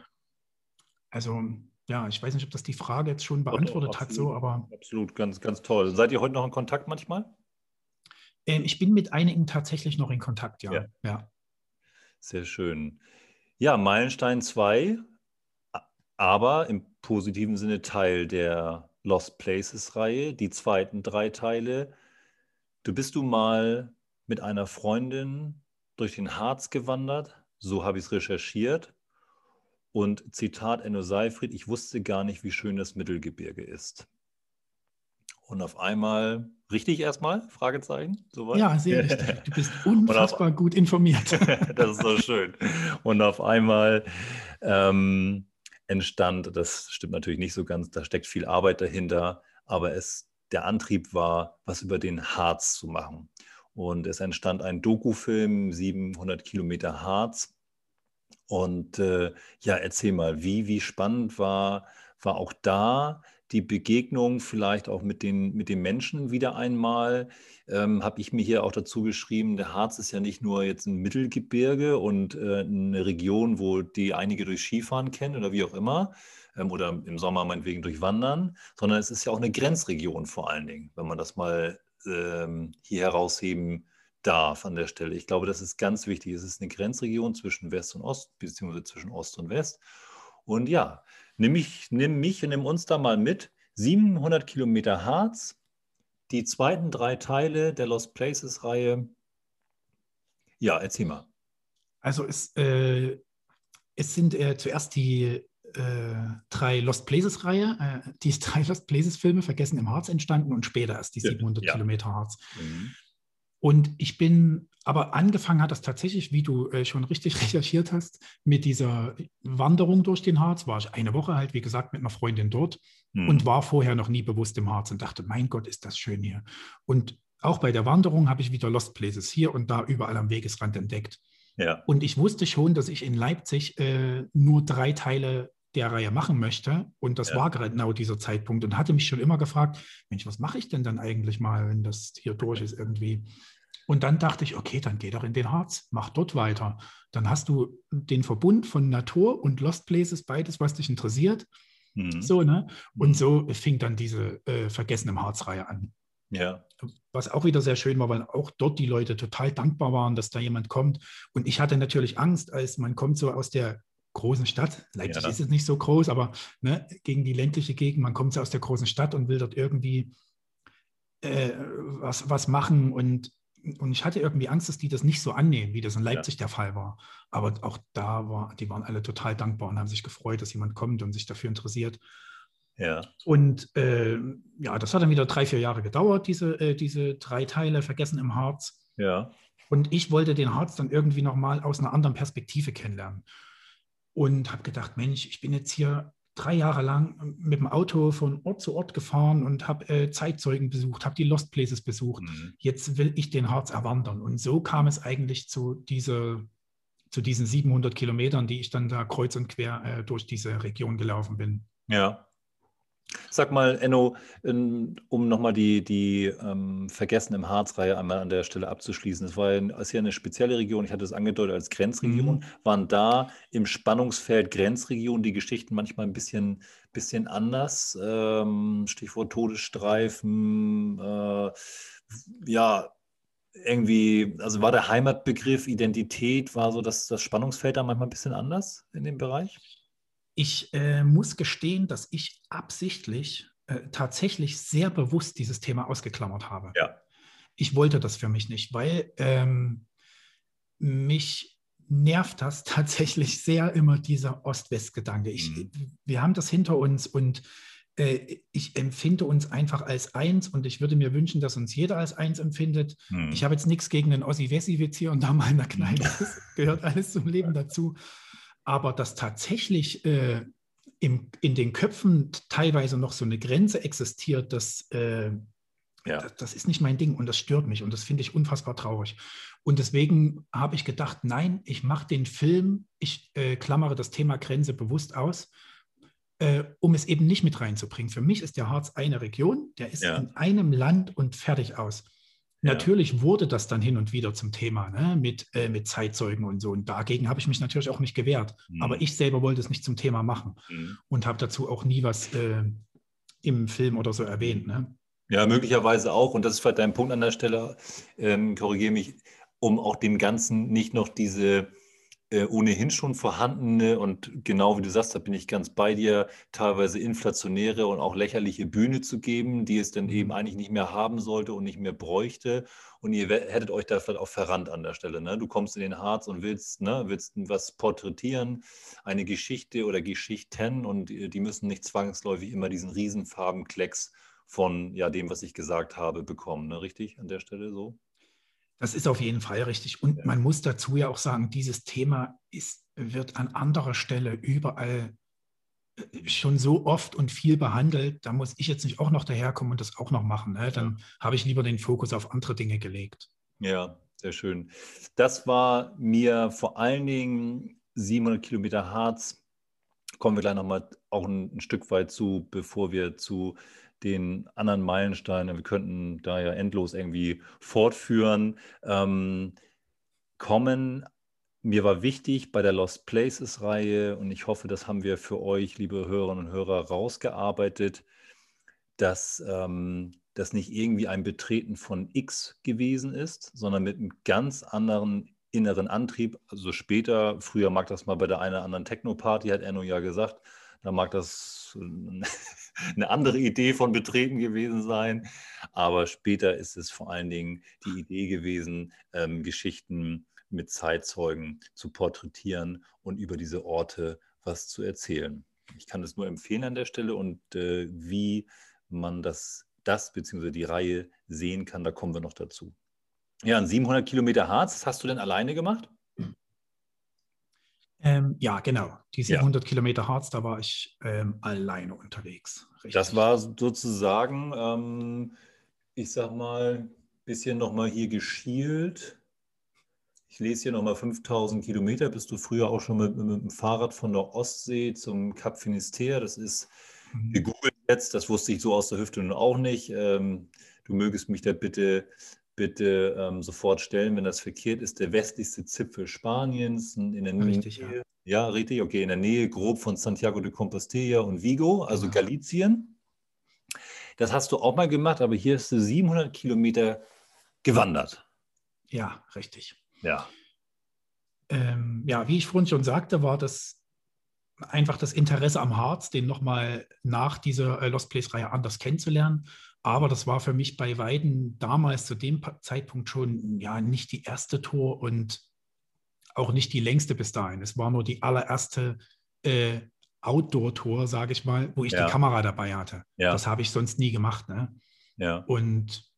Also, ja, ich weiß nicht, ob das die Frage jetzt schon beantwortet hat, so, aber... Absolut, ganz, ganz toll. Seid ihr heute noch in Kontakt manchmal? Ich bin mit einigen tatsächlich noch in Kontakt, ja. Ja. Sehr schön. Ja, Meilenstein 2, aber im positiven Sinne Teil der Lost Places-Reihe, die zweiten 3 Teile. Du mal mit einer Freundin durch den Harz gewandert, so habe ich es recherchiert. Und Zitat Enno Seifried, ich wusste gar nicht, wie schön das Mittelgebirge ist. Und auf einmal, richtig erstmal? Fragezeichen? Soweit? Ja, sehr richtig. Du bist unfassbar gut informiert. Das ist so schön. Und auf einmal entstand. Das stimmt natürlich nicht so ganz, da steckt viel Arbeit dahinter, aber der Antrieb war, was über den Harz zu machen. Und es entstand ein Dokufilm, 700 Kilometer Harz. Und ja, erzähl mal, wie spannend war auch da die Begegnung vielleicht auch mit den Menschen wieder einmal. Habe ich mir hier auch dazu geschrieben, der Harz ist ja nicht nur jetzt ein Mittelgebirge und eine Region, wo die einige durch Skifahren kennen oder wie auch immer, oder im Sommer meinetwegen durch Wandern, sondern es ist ja auch eine Grenzregion vor allen Dingen, wenn man das mal hier herausheben darf an der Stelle. Ich glaube, das ist ganz wichtig. Es ist eine Grenzregion zwischen West und Ost, beziehungsweise zwischen Ost und West. Und ja, nimm mich und nimm uns da mal mit. 700 Kilometer Harz, die zweiten 3 Teile der Lost Places-Reihe. Ja, erzähl mal. Also es sind zuerst die 3 Lost Places-Reihe, die 3 Lost Places-Filme, Vergessen im Harz, entstanden und später erst die 700 Kilometer Harz. Mhm. Und ich bin, aber angefangen hat das tatsächlich, wie du schon richtig recherchiert hast, mit dieser Wanderung durch den Harz. War ich eine Woche halt, wie gesagt, mit einer Freundin dort und war vorher noch nie bewusst im Harz und dachte, mein Gott, ist das schön hier. Und auch bei der Wanderung habe ich wieder Lost Places hier und da überall am Wegesrand entdeckt. Ja. Und ich wusste schon, dass ich in Leipzig nur 3 Teile der Reihe machen möchte. Und das war gerade genau dieser Zeitpunkt und hatte mich schon immer gefragt, Mensch, was mache ich denn dann eigentlich mal, wenn das hier durch ist irgendwie? Und dann dachte ich, okay, dann geh doch in den Harz, mach dort weiter. Dann hast du den Verbund von Natur und Lost Places, beides, was dich interessiert. Mhm. So, ne? Und so fing dann diese Vergessen im Harz-Reihe an. Ja. Was auch wieder sehr schön war, weil auch dort die Leute total dankbar waren, dass da jemand kommt. Und ich hatte natürlich Angst, als man kommt so aus der großen Stadt. Leipzig ist jetzt nicht so groß, aber ne, gegen die ländliche Gegend, man kommt so aus der großen Stadt und will dort irgendwie was machen. Und ich hatte irgendwie Angst, dass die das nicht so annehmen, wie das in Leipzig der Fall war. Aber auch da waren alle total dankbar und haben sich gefreut, dass jemand kommt und sich dafür interessiert. Ja. Und ja, das hat dann wieder 3-4 Jahre gedauert, diese 3 Teile Vergessen im Harz. Ja. Und ich wollte den Harz dann irgendwie nochmal aus einer anderen Perspektive kennenlernen. Und habe gedacht, Mensch, ich bin jetzt hier 3 Jahre lang mit dem Auto von Ort zu Ort gefahren und habe Zeitzeugen besucht, habe die Lost Places besucht. Mhm. Jetzt will ich den Harz erwandern. Und so kam es eigentlich zu diesen 700 Kilometern, die ich dann da kreuz und quer durch diese Region gelaufen bin. Ja. Sag mal, Enno, um nochmal die Vergessen im Harz-Reihe einmal an der Stelle abzuschließen. Es war ja eine spezielle Region, ich hatte es angedeutet als Grenzregion, waren da im Spannungsfeld Grenzregion die Geschichten manchmal ein bisschen anders. Stichwort Todesstreifen, ja, irgendwie, also war der Heimatbegriff, Identität, war so das Spannungsfeld da manchmal ein bisschen anders in dem Bereich? Ich muss gestehen, dass ich absichtlich tatsächlich sehr bewusst dieses Thema ausgeklammert habe. Ja. Ich wollte das für mich nicht, weil mich nervt das tatsächlich sehr immer, dieser Ost-West-Gedanke. Wir haben das hinter uns und ich empfinde uns einfach als eins und ich würde mir wünschen, dass uns jeder als eins empfindet. Ich habe jetzt nichts gegen den Ossi-Wessi-Witz hier und da mal in der Kneipe. Das gehört alles zum Leben dazu. Aber dass tatsächlich in den Köpfen teilweise noch so eine Grenze existiert, das ist nicht mein Ding und das stört mich und das finde ich unfassbar traurig. Und deswegen habe ich gedacht, nein, ich mache den Film, ich klammere das Thema Grenze bewusst aus, um es eben nicht mit reinzubringen. Für mich ist der Harz eine Region, der ist in einem Land und fertig aus. Ja. Natürlich wurde das dann hin und wieder zum Thema, ne? Mit Zeitzeugen und so. Und dagegen habe ich mich natürlich auch nicht gewehrt. Aber ich selber wollte es nicht zum Thema machen und habe dazu auch nie was im Film oder so erwähnt. Ne? Ja, möglicherweise auch. Und das ist vielleicht dein Punkt an der Stelle, korrigiere mich, um auch dem Ganzen nicht noch diese ohnehin schon vorhandene und genau wie du sagst, da bin ich ganz bei dir, teilweise inflationäre und auch lächerliche Bühne zu geben, die es dann eben eigentlich nicht mehr haben sollte und nicht mehr bräuchte. Und ihr hättet euch da vielleicht auch verrannt an der Stelle. Ne? Du kommst in den Harz und willst was porträtieren, eine Geschichte oder Geschichten und die müssen nicht zwangsläufig immer diesen riesen Farbenklecks von dem, was ich gesagt habe, bekommen. Ne? Richtig an der Stelle so? Das ist auf jeden Fall richtig. Und man muss dazu ja auch sagen, dieses Thema wird an anderer Stelle überall schon so oft und viel behandelt, da muss ich jetzt nicht auch noch daherkommen und das auch noch machen. Ne? Dann habe ich lieber den Fokus auf andere Dinge gelegt. Ja, sehr schön. Das war mir vor allen Dingen 700 Kilometer Harz. Kommen wir gleich nochmal auch ein Stück weit zu, bevor wir zu den anderen Meilensteinen, wir könnten da ja endlos irgendwie fortführen, kommen. Mir war wichtig bei der Lost Places-Reihe, und ich hoffe, das haben wir für euch, liebe Hörerinnen und Hörer, rausgearbeitet, dass das nicht irgendwie ein Betreten von X gewesen ist, sondern mit einem ganz anderen inneren Antrieb. Also später, früher mag das mal bei der einen oder anderen Techno-Party, hat Enno ja gesagt, da mag das eine andere Idee von Betreten gewesen sein, aber später ist es vor allen Dingen die Idee gewesen, Geschichten mit Zeitzeugen zu porträtieren und über diese Orte was zu erzählen. Ich kann das nur empfehlen an der Stelle, und wie man das bzw. die Reihe sehen kann, da kommen wir noch dazu. Ja, an 700 Kilometer Harz, das hast du denn alleine gemacht? Ja, genau. Die 700 Kilometer Harz, da war ich alleine unterwegs. Richtig. Das war sozusagen, ich sag mal, ein bisschen nochmal hier geschielt. Ich lese hier nochmal 5000 Kilometer. Bist du früher auch schon mit dem Fahrrad von der Ostsee zum Kap Finisterre? Das ist gegoogelt jetzt. Das wusste ich so aus der Hüfte nun auch nicht. Du mögest mich da bitte sofort stellen, wenn das verkehrt ist. Der westlichste Zipfel Spaniens in der Nähe. Richtig, ja, richtig. Okay, in der Nähe grob von Santiago de Compostela und Vigo, also Galicien. Das hast du auch mal gemacht, aber hier hast du 700 Kilometer gewandert. Ja, richtig. Ja. Ja, wie ich vorhin schon sagte, war das einfach das Interesse am Harz, den nochmal nach dieser Lost Place-Reihe anders kennenzulernen. Aber das war für mich bei Weitem damals zu dem Zeitpunkt schon ja nicht die erste Tour und auch nicht die längste bis dahin. Es war nur die allererste Outdoor-Tour, sage ich mal, wo ich die Kamera dabei hatte. Ja. Das habe ich sonst nie gemacht. Ne? Ja. Und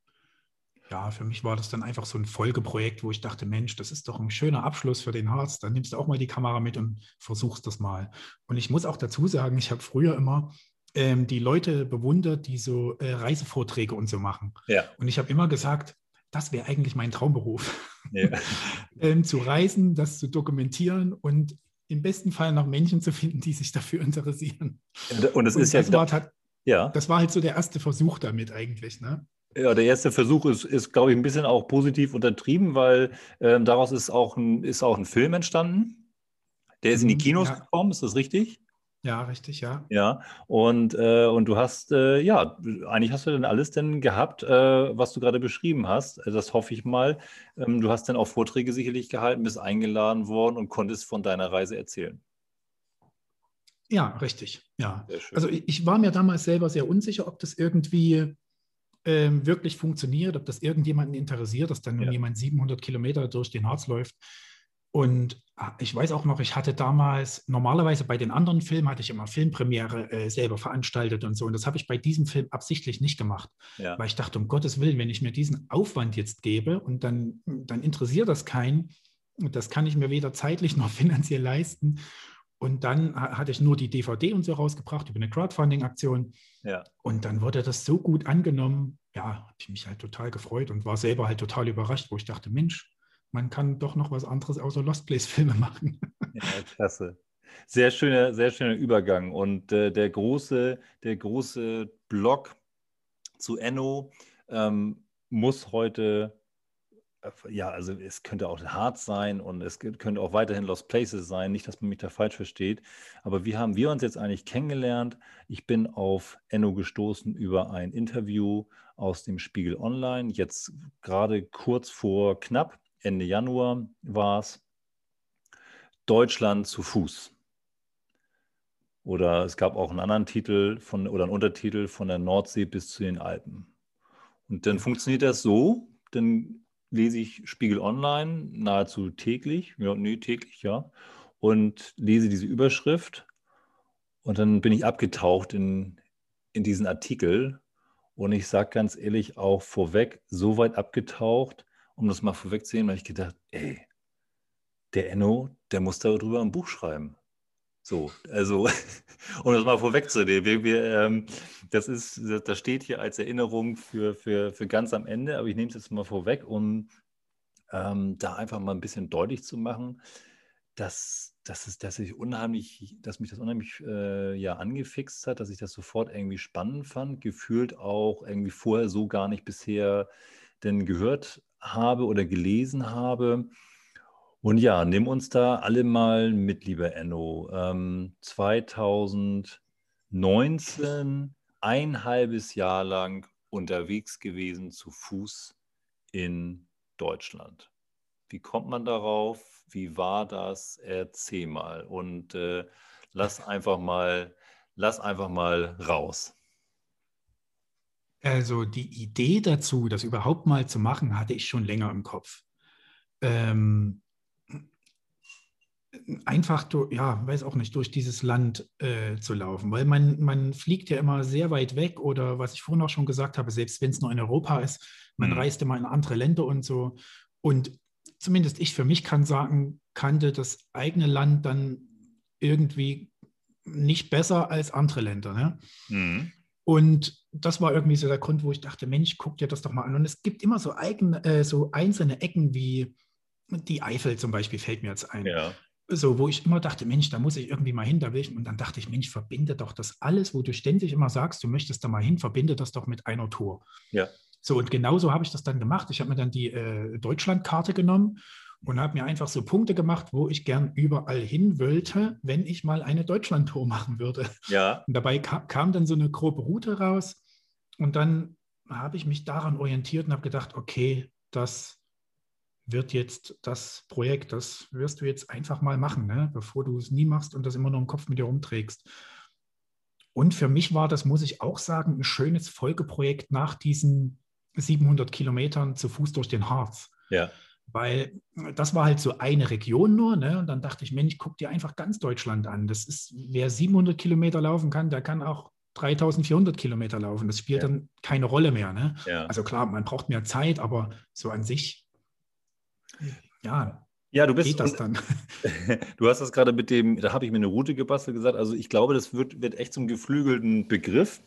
ja, für mich war das dann einfach so ein Folgeprojekt, wo ich dachte, Mensch, das ist doch ein schöner Abschluss für den Harz. Dann nimmst du auch mal die Kamera mit und versuchst das mal. Und ich muss auch dazu sagen, ich habe früher immer die Leute bewundert, die so Reisevorträge und so machen. Ja. Und ich habe immer gesagt, das wäre eigentlich mein Traumberuf. Ja. Zu reisen, das zu dokumentieren und im besten Fall noch Menschen zu finden, die sich dafür interessieren. Und das ist ja, das war halt so der erste Versuch damit eigentlich, ne? Ja, der erste Versuch ist, glaube ich, ein bisschen auch positiv untertrieben, weil daraus ist auch ein Film entstanden. Der ist in die Kinos gekommen, ist das richtig? Ja, richtig, ja. Ja, und du hast, eigentlich hast du dann alles gehabt, was du gerade beschrieben hast. Das hoffe ich mal. Du hast dann auch Vorträge sicherlich gehalten, bist eingeladen worden und konntest von deiner Reise erzählen. Ja, richtig, ja. Also ich war mir damals selber sehr unsicher, ob das irgendwie wirklich funktioniert, ob das irgendjemanden interessiert, dass dann jemand 700 Kilometer durch den Harz läuft. Und ich weiß auch noch, ich hatte damals, normalerweise bei den anderen Filmen hatte ich immer Filmpremiere selber veranstaltet und so. Und das habe ich bei diesem Film absichtlich nicht gemacht, weil ich dachte, um Gottes Willen, wenn ich mir diesen Aufwand jetzt gebe und dann interessiert das keinen, das kann ich mir weder zeitlich noch finanziell leisten. Und dann hatte ich nur die DVD und so rausgebracht über eine Crowdfunding-Aktion. Ja. Und dann wurde das so gut angenommen. Ja, habe ich mich halt total gefreut und war selber halt total überrascht, wo ich dachte, Mensch, man kann doch noch was anderes außer Lost Place-Filme machen. Ja, klasse. Sehr schöner Übergang. Und der große Block zu Enno muss heute... Ja, also es könnte auch Harz sein und es könnte auch weiterhin Lost Places sein. Nicht, dass man mich da falsch versteht. Aber wie haben wir uns jetzt eigentlich kennengelernt? Ich bin auf Enno gestoßen über ein Interview aus dem Spiegel Online. Jetzt gerade kurz vor knapp, Ende Januar war es, Deutschland zu Fuß. Oder es gab auch einen anderen Titel oder einen Untertitel, von der Nordsee bis zu den Alpen. Und dann funktioniert das so, denn lese ich Spiegel Online nahezu täglich, und lese diese Überschrift und dann bin ich abgetaucht in diesen Artikel und ich sage ganz ehrlich auch vorweg, so weit abgetaucht, um das mal vorwegzunehmen, habe ich gedacht, der Enno, der muss darüber ein Buch schreiben. So, also, um das mal vorwegzunehmen, das steht hier als Erinnerung für ganz am Ende, aber ich nehme es jetzt mal vorweg, um da einfach mal ein bisschen deutlich zu machen, dass mich das unheimlich angefixt hat, dass ich das sofort irgendwie spannend fand, gefühlt auch irgendwie vorher so gar nicht bisher denn gehört habe oder gelesen habe. Und ja, nimm uns da alle mal mit, lieber Enno. 2019 ein halbes Jahr lang unterwegs gewesen zu Fuß in Deutschland. Wie kommt man darauf? Wie war das? Erzähl mal und lass einfach mal raus. Also die Idee dazu, das überhaupt mal zu machen, hatte ich schon länger im Kopf. Einfach durch, ja, weiß auch nicht, durch dieses Land zu laufen, weil man fliegt ja immer sehr weit weg oder was ich vorhin auch schon gesagt habe, selbst wenn es nur in Europa ist, man reist immer in andere Länder und so. Und zumindest ich für mich kannte das eigene Land dann irgendwie nicht besser als andere Länder. Ne? Mhm. Und das war irgendwie so der Grund, wo ich dachte, Mensch, guck dir das doch mal an. Und es gibt immer so, so einzelne Ecken wie die Eifel zum Beispiel, fällt mir jetzt ein. Ja. So, wo ich immer dachte, Mensch, da muss ich irgendwie mal hin, da will ich. Und dann dachte ich, Mensch, verbinde doch das alles, wo du ständig immer sagst, du möchtest da mal hin, verbinde das doch mit einer Tour. Ja. So, und genauso habe ich das dann gemacht. Ich habe mir dann die Deutschlandkarte genommen und habe mir einfach so Punkte gemacht, wo ich gern überall hin wollte, wenn ich mal eine Deutschland-Tour machen würde. Ja. Und dabei kam dann so eine grobe Route raus und dann habe ich mich daran orientiert und habe gedacht, okay, das wird jetzt das Projekt, das wirst du jetzt einfach mal machen, ne? Bevor du es nie machst und das immer nur im Kopf mit dir rumträgst. Und für mich war das, muss ich auch sagen, ein schönes Folgeprojekt nach diesen 700 Kilometern zu Fuß durch den Harz. Ja. Weil das war halt so eine Region nur, ne? Und dann dachte ich, Mensch, guck dir einfach ganz Deutschland an. Das ist, wer 700 Kilometer laufen kann, der kann auch 3400 Kilometer laufen. Das spielt dann keine Rolle mehr, ne? Ja. Also klar, man braucht mehr Zeit, aber so an sich, ja. Ja, geht das dann. Du hast das gerade mit dem, da habe ich mir eine Route gebastelt gesagt, also ich glaube, das wird echt zum geflügelten Begriff.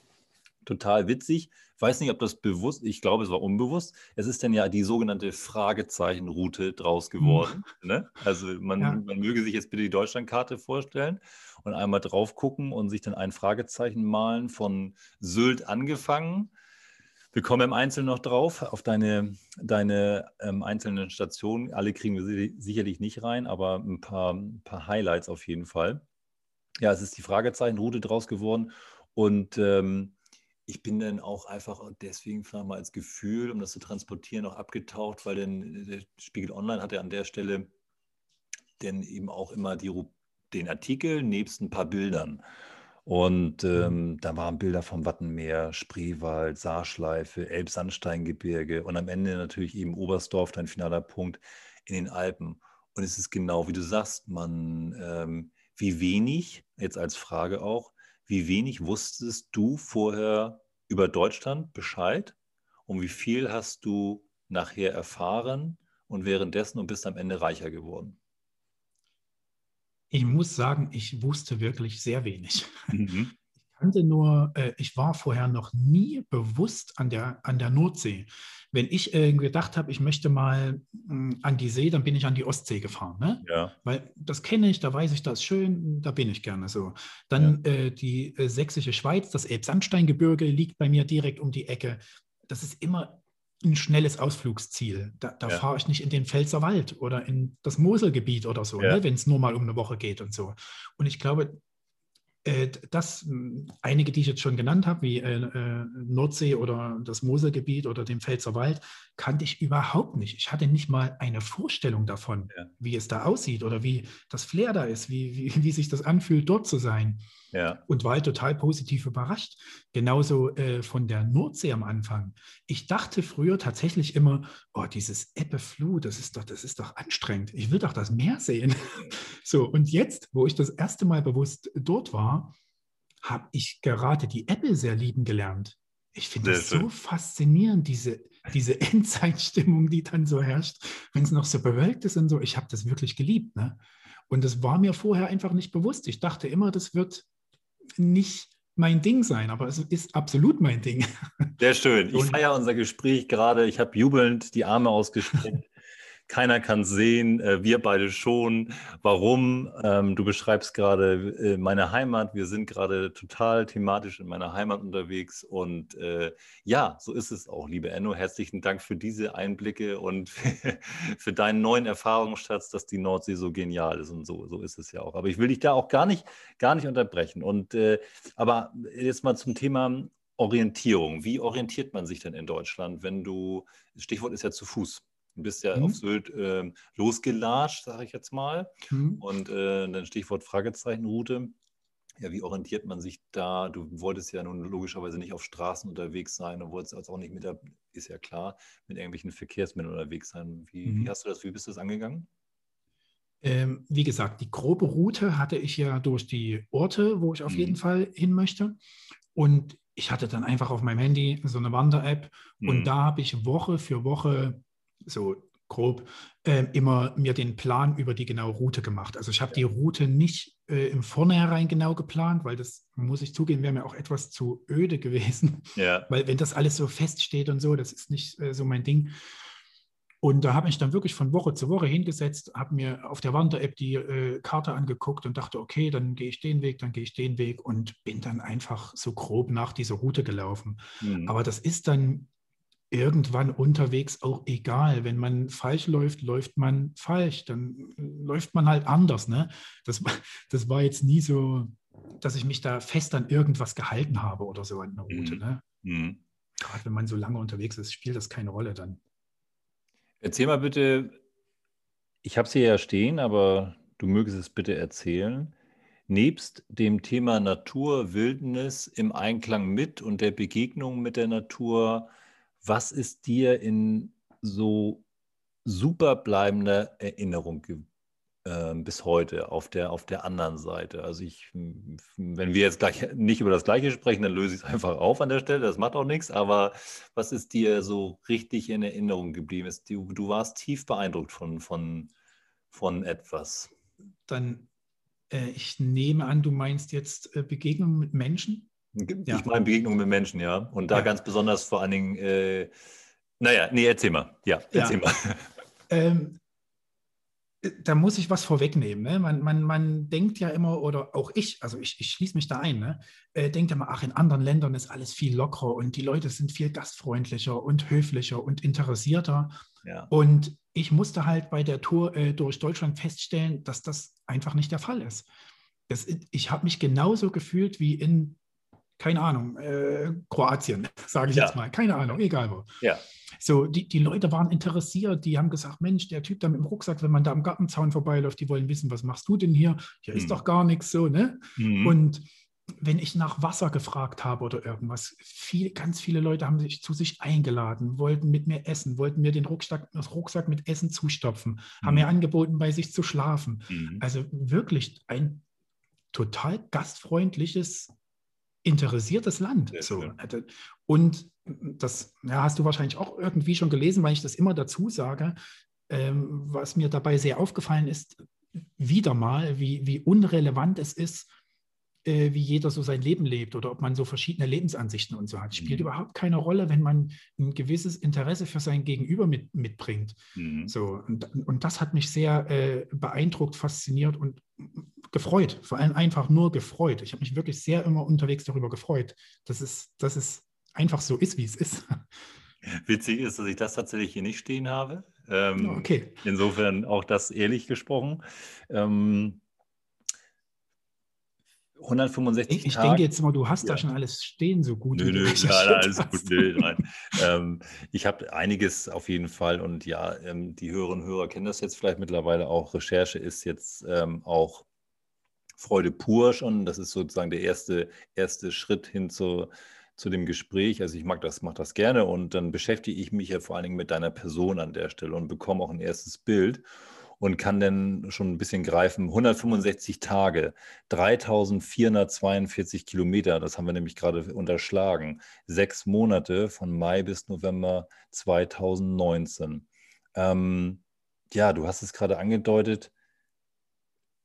Total witzig. Weiß nicht, ob das bewusst, ich glaube, es war unbewusst. Es ist dann ja die sogenannte Fragezeichen-Route draus geworden. Ne? Also man möge sich jetzt bitte die Deutschlandkarte vorstellen und einmal drauf gucken und sich dann ein Fragezeichen malen, von Sylt angefangen. Wir kommen im Einzelnen noch drauf, auf deine einzelnen Stationen. Alle kriegen wir sicherlich nicht rein, aber ein paar Highlights auf jeden Fall. Ja, es ist die Fragezeichen-Route draus geworden und ich bin dann auch einfach deswegen vielleicht mal als Gefühl, um das zu transportieren, auch abgetaucht, weil dann der Spiegel Online hatte an der Stelle dann eben auch immer den Artikel nebst ein paar Bildern. Und da waren Bilder vom Wattenmeer, Spreewald, Saarschleife, Elbsandsteingebirge und am Ende natürlich eben Oberstdorf, dein finaler Punkt, in den Alpen. Und es ist genau, wie du sagst, wie wenig, jetzt als Frage auch, wie wenig wusstest du vorher über Deutschland Bescheid und wie viel hast du nachher erfahren und währenddessen und bist am Ende reicher geworden? Ich muss sagen, ich wusste wirklich sehr wenig. Mhm. Ich war vorher noch nie bewusst an der Nordsee. Wenn ich gedacht habe, ich möchte mal an die See, dann bin ich an die Ostsee gefahren. Ne? Ja. Weil das kenne ich, da weiß ich, das ist schön, da bin ich gerne so. Dann die Sächsische Schweiz, das Elbsandsteingebirge liegt bei mir direkt um die Ecke. Das ist immer ein schnelles Ausflugsziel. Da fahre ich nicht in den Pfälzerwald oder in das Moselgebiet oder so, ne? Wenn es nur mal um eine Woche geht und so. Und ich glaube, dass einige, die ich jetzt schon genannt habe, wie Nordsee oder das Moselgebiet oder den Pfälzerwald, kannte ich überhaupt nicht. Ich hatte nicht mal eine Vorstellung davon, wie es da aussieht oder wie das Flair da ist, wie sich das anfühlt, dort zu sein. Ja. Und war halt total positiv überrascht. Genauso von der Nordsee am Anfang. Ich dachte früher tatsächlich immer, oh, dieses Ebbe-Flut, das ist doch anstrengend. Ich will doch das Meer sehen. So, und jetzt, wo ich das erste Mal bewusst dort war, habe ich gerade die Ebbe sehr lieben gelernt. Ich finde das so faszinierend, diese Endzeitstimmung, die dann so herrscht, wenn es noch so bewölkt ist und so. Ich habe das wirklich geliebt, ne? Und das war mir vorher einfach nicht bewusst. Ich dachte immer, das wird nicht mein Ding sein, aber es ist absolut mein Ding. Sehr schön. Ich feiere unser Gespräch gerade. Ich habe jubelnd die Arme ausgestreckt. Keiner kann es sehen, wir beide schon. Warum? Du beschreibst gerade meine Heimat. Wir sind gerade total thematisch in meiner Heimat unterwegs. Und ja, so ist es auch, liebe Enno. Herzlichen Dank für diese Einblicke und für deinen neuen Erfahrungsschatz, dass die Nordsee so genial ist. Und so ist es ja auch. Aber ich will dich da auch gar nicht unterbrechen. Und aber jetzt mal zum Thema Orientierung. Wie orientiert man sich denn in Deutschland, wenn du, das Stichwort ist ja zu Fuß. Du bist ja auf Sylt losgelatscht, sage ich jetzt mal. Und dann Stichwort Fragezeichenroute. Ja, wie orientiert man sich da? Du wolltest ja nun logischerweise nicht auf Straßen unterwegs sein und wolltest also auch nicht ist ja klar, mit irgendwelchen Verkehrsmitteln unterwegs sein. Wie bist du das angegangen? Wie gesagt, die grobe Route hatte ich ja durch die Orte, wo ich auf jeden Fall hin möchte. Und ich hatte dann einfach auf meinem Handy so eine Wander-App. Und da habe ich Woche für Woche so grob, immer mir den Plan über die genaue Route gemacht. Also ich habe die Route nicht im Vornherein genau geplant, weil das, muss ich zugeben, wäre mir auch etwas zu öde gewesen. Ja. Weil wenn das alles so feststeht und so, das ist nicht so mein Ding. Und da habe ich dann wirklich von Woche zu Woche hingesetzt, habe mir auf der Wander-App die Karte angeguckt und dachte, okay, dann gehe ich den Weg, dann gehe ich den Weg und bin dann einfach so grob nach dieser Route gelaufen. Aber das ist dann irgendwann unterwegs auch egal. Wenn man falsch läuft, läuft man falsch. Dann läuft man halt anders. Ne? Das war jetzt nie so, dass ich mich da fest an irgendwas gehalten habe oder so an der Route. Ne? Gerade wenn man so lange unterwegs ist, spielt das keine Rolle dann. Erzähl mal bitte, ich habe es hier ja stehen, aber du mögest es bitte erzählen. Nebst dem Thema Natur, Wildnis im Einklang mit und der Begegnung mit der Natur, was ist dir in so super bleibender Erinnerung bis heute auf der anderen Seite? Also wenn wir jetzt gleich nicht über das Gleiche sprechen, dann löse ich es einfach auf an der Stelle, das macht auch nichts. Aber was ist dir so richtig in Erinnerung geblieben? Du warst tief beeindruckt von etwas. Dann, ich nehme an, du meinst jetzt Begegnungen mit Menschen? Ich meine Begegnungen mit Menschen, ja. Und da ganz besonders vor allen Dingen, erzähl mal. Ja, erzähl mal. Da muss ich was vorwegnehmen. Ne? Man denkt ja immer, oder auch ich, also ich schließe mich da ein, ne? Denkt immer, ach, in anderen Ländern ist alles viel lockerer und die Leute sind viel gastfreundlicher und höflicher und interessierter. Ja. Und ich musste halt bei der Tour durch Deutschland feststellen, dass das einfach nicht der Fall ist. Ich habe mich genauso gefühlt wie in keine Ahnung, Kroatien, sage ich jetzt mal. Keine Ahnung, egal wo. Ja. So, die Leute waren interessiert, die haben gesagt, Mensch, der Typ da mit dem Rucksack, wenn man da am Gartenzaun vorbeiläuft, die wollen wissen, was machst du denn hier? Hier ist doch gar nichts so, ne? Und wenn ich nach Wasser gefragt habe oder irgendwas, ganz viele Leute haben sich zu sich eingeladen, wollten mit mir essen, wollten mir den Rucksack mit Essen zustopfen, haben mir angeboten, bei sich zu schlafen. Also wirklich ein total gastfreundliches, interessiertes Land. So. Und das hast du wahrscheinlich auch irgendwie schon gelesen, weil ich das immer dazu sage, was mir dabei sehr aufgefallen ist, wieder mal, wie unrelevant es ist, wie jeder so sein Leben lebt oder ob man so verschiedene Lebensansichten und so hat. Spielt überhaupt keine Rolle, wenn man ein gewisses Interesse für sein Gegenüber mitbringt. So, und das hat mich sehr beeindruckt, fasziniert und gefreut, vor allem einfach nur gefreut. Ich habe mich wirklich sehr immer unterwegs darüber gefreut, dass es einfach so ist, wie es ist. Witzig ist, dass ich das tatsächlich hier nicht stehen habe. Okay. Insofern auch das ehrlich gesprochen. 165 Ich denke jetzt mal, du hast da schon alles stehen, so gut. Nein, alles gut. Ich habe einiges auf jeden Fall und die Hörerinnen und Hörer kennen das jetzt vielleicht mittlerweile auch. Recherche ist jetzt auch Freude pur schon. Das ist sozusagen der erste Schritt hin zu dem Gespräch. Also ich mache das gerne und dann beschäftige ich mich ja vor allen Dingen mit deiner Person an der Stelle und bekomme auch ein erstes Bild. Und kann dann schon ein bisschen greifen, 165 Tage, 3.442 Kilometer, das haben wir nämlich gerade unterschlagen, 6 Monate von Mai bis November 2019. Du hast es gerade angedeutet,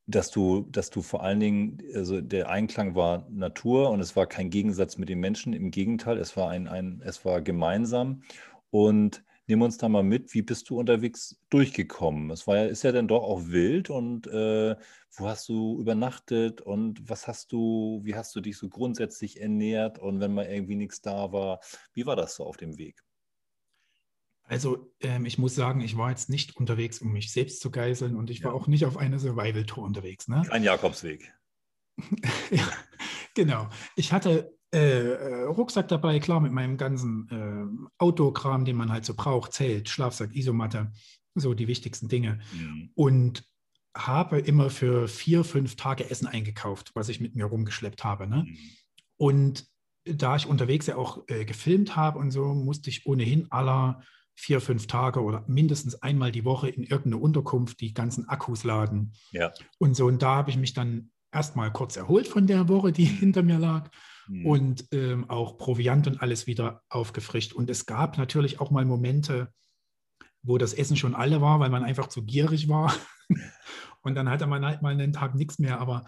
dass du vor allen Dingen, also der Einklang war Natur und es war kein Gegensatz mit den Menschen, im Gegenteil, es war es war gemeinsam. Und nimm uns da mal mit, wie bist du unterwegs durchgekommen? Es war ja, ist ja dann doch auch wild und wo hast du übernachtet und wie hast du dich so grundsätzlich ernährt und wenn mal irgendwie nichts da war, wie war das so auf dem Weg? Also ich muss sagen, ich war jetzt nicht unterwegs, um mich selbst zu geißeln und ich war auch nicht auf einer Survival-Tour unterwegs. Ne? Ein Jakobsweg. Ja, genau. Ich hatte Rucksack dabei, klar, mit meinem ganzen Outdoor-Kram, den man halt so braucht, Zelt, Schlafsack, Isomatte, so die wichtigsten Dinge. Mhm. Und habe immer für 4-5 Tage Essen eingekauft, was ich mit mir rumgeschleppt habe. Ne? Mhm. Und da ich unterwegs ja auch gefilmt habe und so, musste ich ohnehin aller 4-5 Tage oder mindestens einmal die Woche in irgendeine Unterkunft die ganzen Akkus laden. Ja. Und so, und da habe ich mich dann erstmal kurz erholt von der Woche, die hinter mir lag, und auch Proviant und alles wieder aufgefrischt. Und es gab natürlich auch mal Momente, wo das Essen schon alle war, weil man einfach zu gierig war. Und dann hatte man halt mal einen Tag nichts mehr. Aber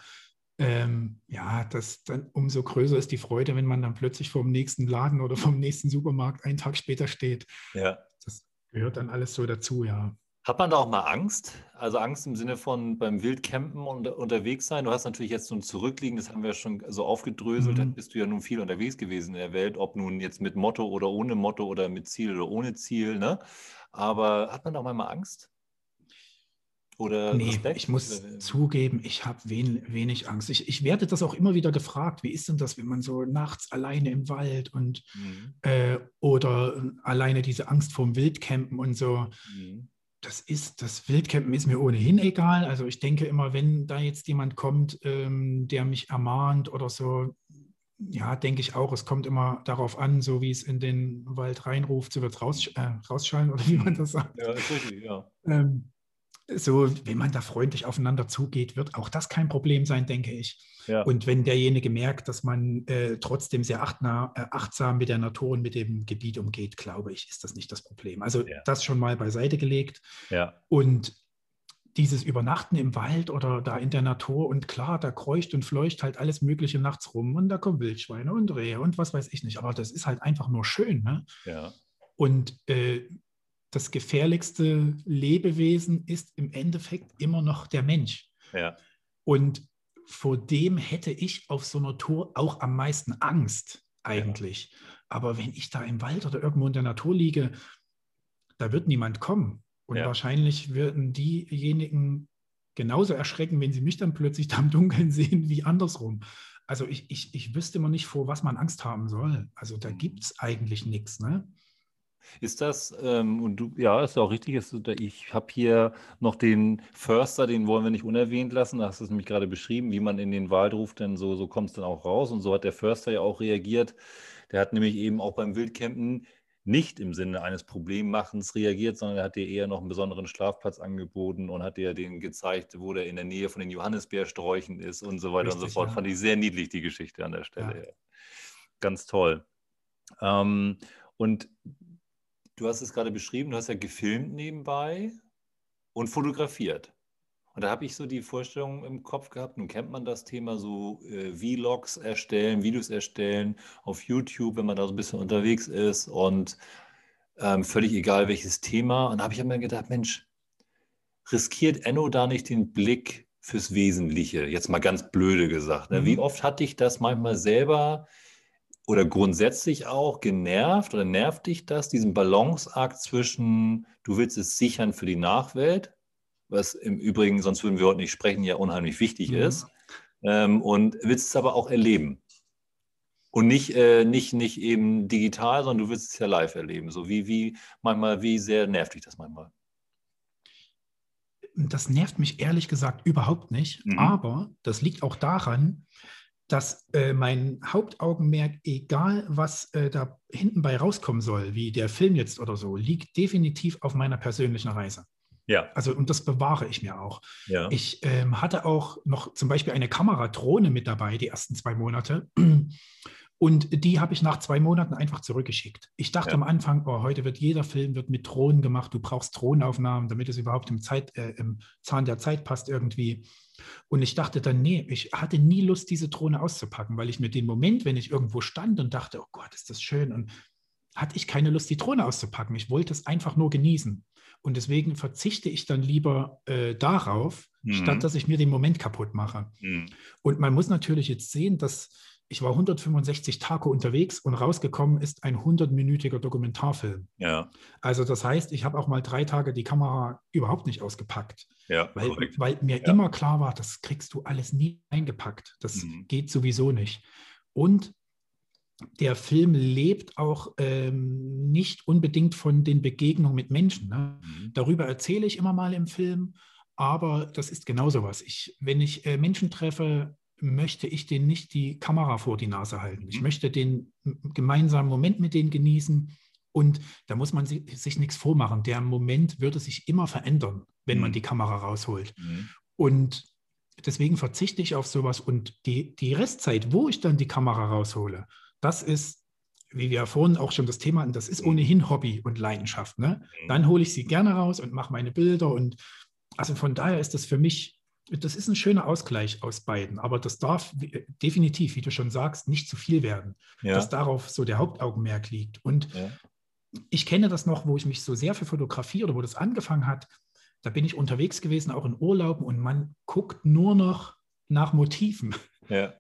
ja, das dann umso größer ist die Freude, wenn man dann plötzlich vom nächsten Laden oder vom nächsten Supermarkt einen Tag später steht. Ja. Das gehört dann alles so dazu, ja. Hat man da auch mal Angst? Also Angst im Sinne von beim Wildcampen und unterwegs sein? Du hast natürlich jetzt so ein Zurückliegen, das haben wir schon so aufgedröselt, dann bist du ja nun viel unterwegs gewesen in der Welt, ob nun jetzt mit Motto oder ohne Motto oder mit Ziel oder ohne Ziel, ne? Aber hat man da auch mal Angst? Oder nee, Respekt? Ich muss zugeben, ich habe wenig Angst. Ich werde das auch immer wieder gefragt, wie ist denn das, wenn man so nachts alleine im Wald und oder alleine diese Angst vorm Wildcampen und so. Mhm. Das Wildcampen ist mir ohnehin egal. Also ich denke immer, wenn da jetzt jemand kommt, der mich ermahnt oder so, ja, denke ich auch, es kommt immer darauf an, so wie es in den Wald reinruft, so wird es rausschallen oder wie man das sagt. Ja, ist richtig, ja. So, wenn man da freundlich aufeinander zugeht, wird auch das kein Problem sein, denke ich. Ja. Und wenn derjenige merkt, dass man trotzdem sehr achtsam mit der Natur und mit dem Gebiet umgeht, glaube ich, ist das nicht das Problem. Also das schon mal beiseite gelegt. Ja. Und dieses Übernachten im Wald oder da in der Natur und klar, da kreucht und fleucht halt alles Mögliche nachts rum und da kommen Wildschweine und Rehe und was weiß ich nicht. Aber das ist halt einfach nur schön. Ne? Ja. Und das gefährlichste Lebewesen ist im Endeffekt immer noch der Mensch. Ja. Und vor dem hätte ich auf so einer Tour auch am meisten Angst eigentlich. Ja. Aber wenn ich da im Wald oder irgendwo in der Natur liege, da wird niemand kommen. Und wahrscheinlich würden diejenigen genauso erschrecken, wenn sie mich dann plötzlich da im Dunkeln sehen, wie andersrum. Also ich wüsste immer nicht, vor was man Angst haben soll. Also da gibt es eigentlich nichts, ne? Ist das, und du, ja, ist ja auch richtig, ich habe hier noch den Förster, den wollen wir nicht unerwähnt lassen, da hast du es nämlich gerade beschrieben, wie man in den Wald ruft, denn so kommt es dann auch raus und so hat der Förster ja auch reagiert, der hat nämlich eben auch beim Wildcampen nicht im Sinne eines Problemmachens reagiert, sondern er hat dir eher noch einen besonderen Schlafplatz angeboten und hat dir den gezeigt, wo der in der Nähe von den Johannisbeersträuchen ist und so weiter richtig, und so fort. Ja. Fand ich sehr niedlich, die Geschichte an der Stelle. Ja. Ganz toll. Und du hast es gerade beschrieben, du hast ja gefilmt nebenbei und fotografiert. Und da habe ich so die Vorstellung im Kopf gehabt, nun kennt man das Thema so Vlogs erstellen, Videos erstellen auf YouTube, wenn man da so ein bisschen unterwegs ist und völlig egal welches Thema. Und da habe ich mir gedacht, Mensch, riskiert Enno da nicht den Blick fürs Wesentliche? Jetzt mal ganz blöde gesagt. Ne? Wie oft hatte ich das manchmal selber oder grundsätzlich auch genervt oder nervt dich das, diesen Balanceakt zwischen, du willst es sichern für die Nachwelt, was im Übrigen, sonst würden wir heute nicht sprechen, ja unheimlich wichtig ist, und willst es aber auch erleben. Und nicht eben digital, sondern du willst es ja live erleben. So wie sehr nervt dich das manchmal? Das nervt mich ehrlich gesagt überhaupt nicht, aber das liegt auch daran, dass mein Hauptaugenmerk, egal was da hinten bei rauskommen soll, wie der Film jetzt oder so, liegt definitiv auf meiner persönlichen Reise. Ja. Also, und das bewahre ich mir auch. Ja. Ich hatte auch noch zum Beispiel eine Kameradrohne mit dabei, die ersten 2 Monate. Und die habe ich nach 2 Monaten einfach zurückgeschickt. Ich dachte am Anfang, oh, heute wird jeder Film wird mit Drohnen gemacht. Du brauchst Drohnenaufnahmen, damit es überhaupt im Zahn der Zeit passt irgendwie. Und ich dachte dann, nee, ich hatte nie Lust, diese Drohne auszupacken, weil ich mir den Moment, wenn ich irgendwo stand und dachte, oh Gott, ist das schön, und hatte ich keine Lust, die Drohne auszupacken. Ich wollte es einfach nur genießen. Und deswegen verzichte ich dann lieber darauf, statt dass ich mir den Moment kaputt mache. Mhm. Und man muss natürlich jetzt sehen, dass ich war 165 Tage unterwegs und rausgekommen ist ein 100-minütiger Dokumentarfilm. Ja. Also das heißt, ich habe auch mal 3 Tage die Kamera überhaupt nicht ausgepackt, weil mir immer klar war, das kriegst du alles nie eingepackt. Das geht sowieso nicht. Und der Film lebt auch nicht unbedingt von den Begegnungen mit Menschen. Ne? Darüber erzähle ich immer mal im Film, aber das ist genau sowas. Wenn ich Menschen treffe, möchte ich denen nicht die Kamera vor die Nase halten. Ich möchte den gemeinsamen Moment mit denen genießen, und da muss man sich nichts vormachen. Der Moment würde sich immer verändern, wenn man die Kamera rausholt. Und deswegen verzichte ich auf sowas, und die Restzeit, wo ich dann die Kamera raushole, das ist, wie wir vorhin auch schon das Thema hatten, das ist ohnehin Hobby und Leidenschaft. Ne? Dann hole ich sie gerne raus und mache meine Bilder, und also von daher ist das für mich, das ist ein schöner Ausgleich aus beiden, aber das darf definitiv, wie du schon sagst, nicht zu viel werden, dass darauf so der Hauptaugenmerk liegt. Und ich kenne das noch, wo ich mich so sehr für Fotografie oder wo das angefangen hat, da bin ich unterwegs gewesen, auch in Urlauben, und man guckt nur noch nach Motiven. Ja.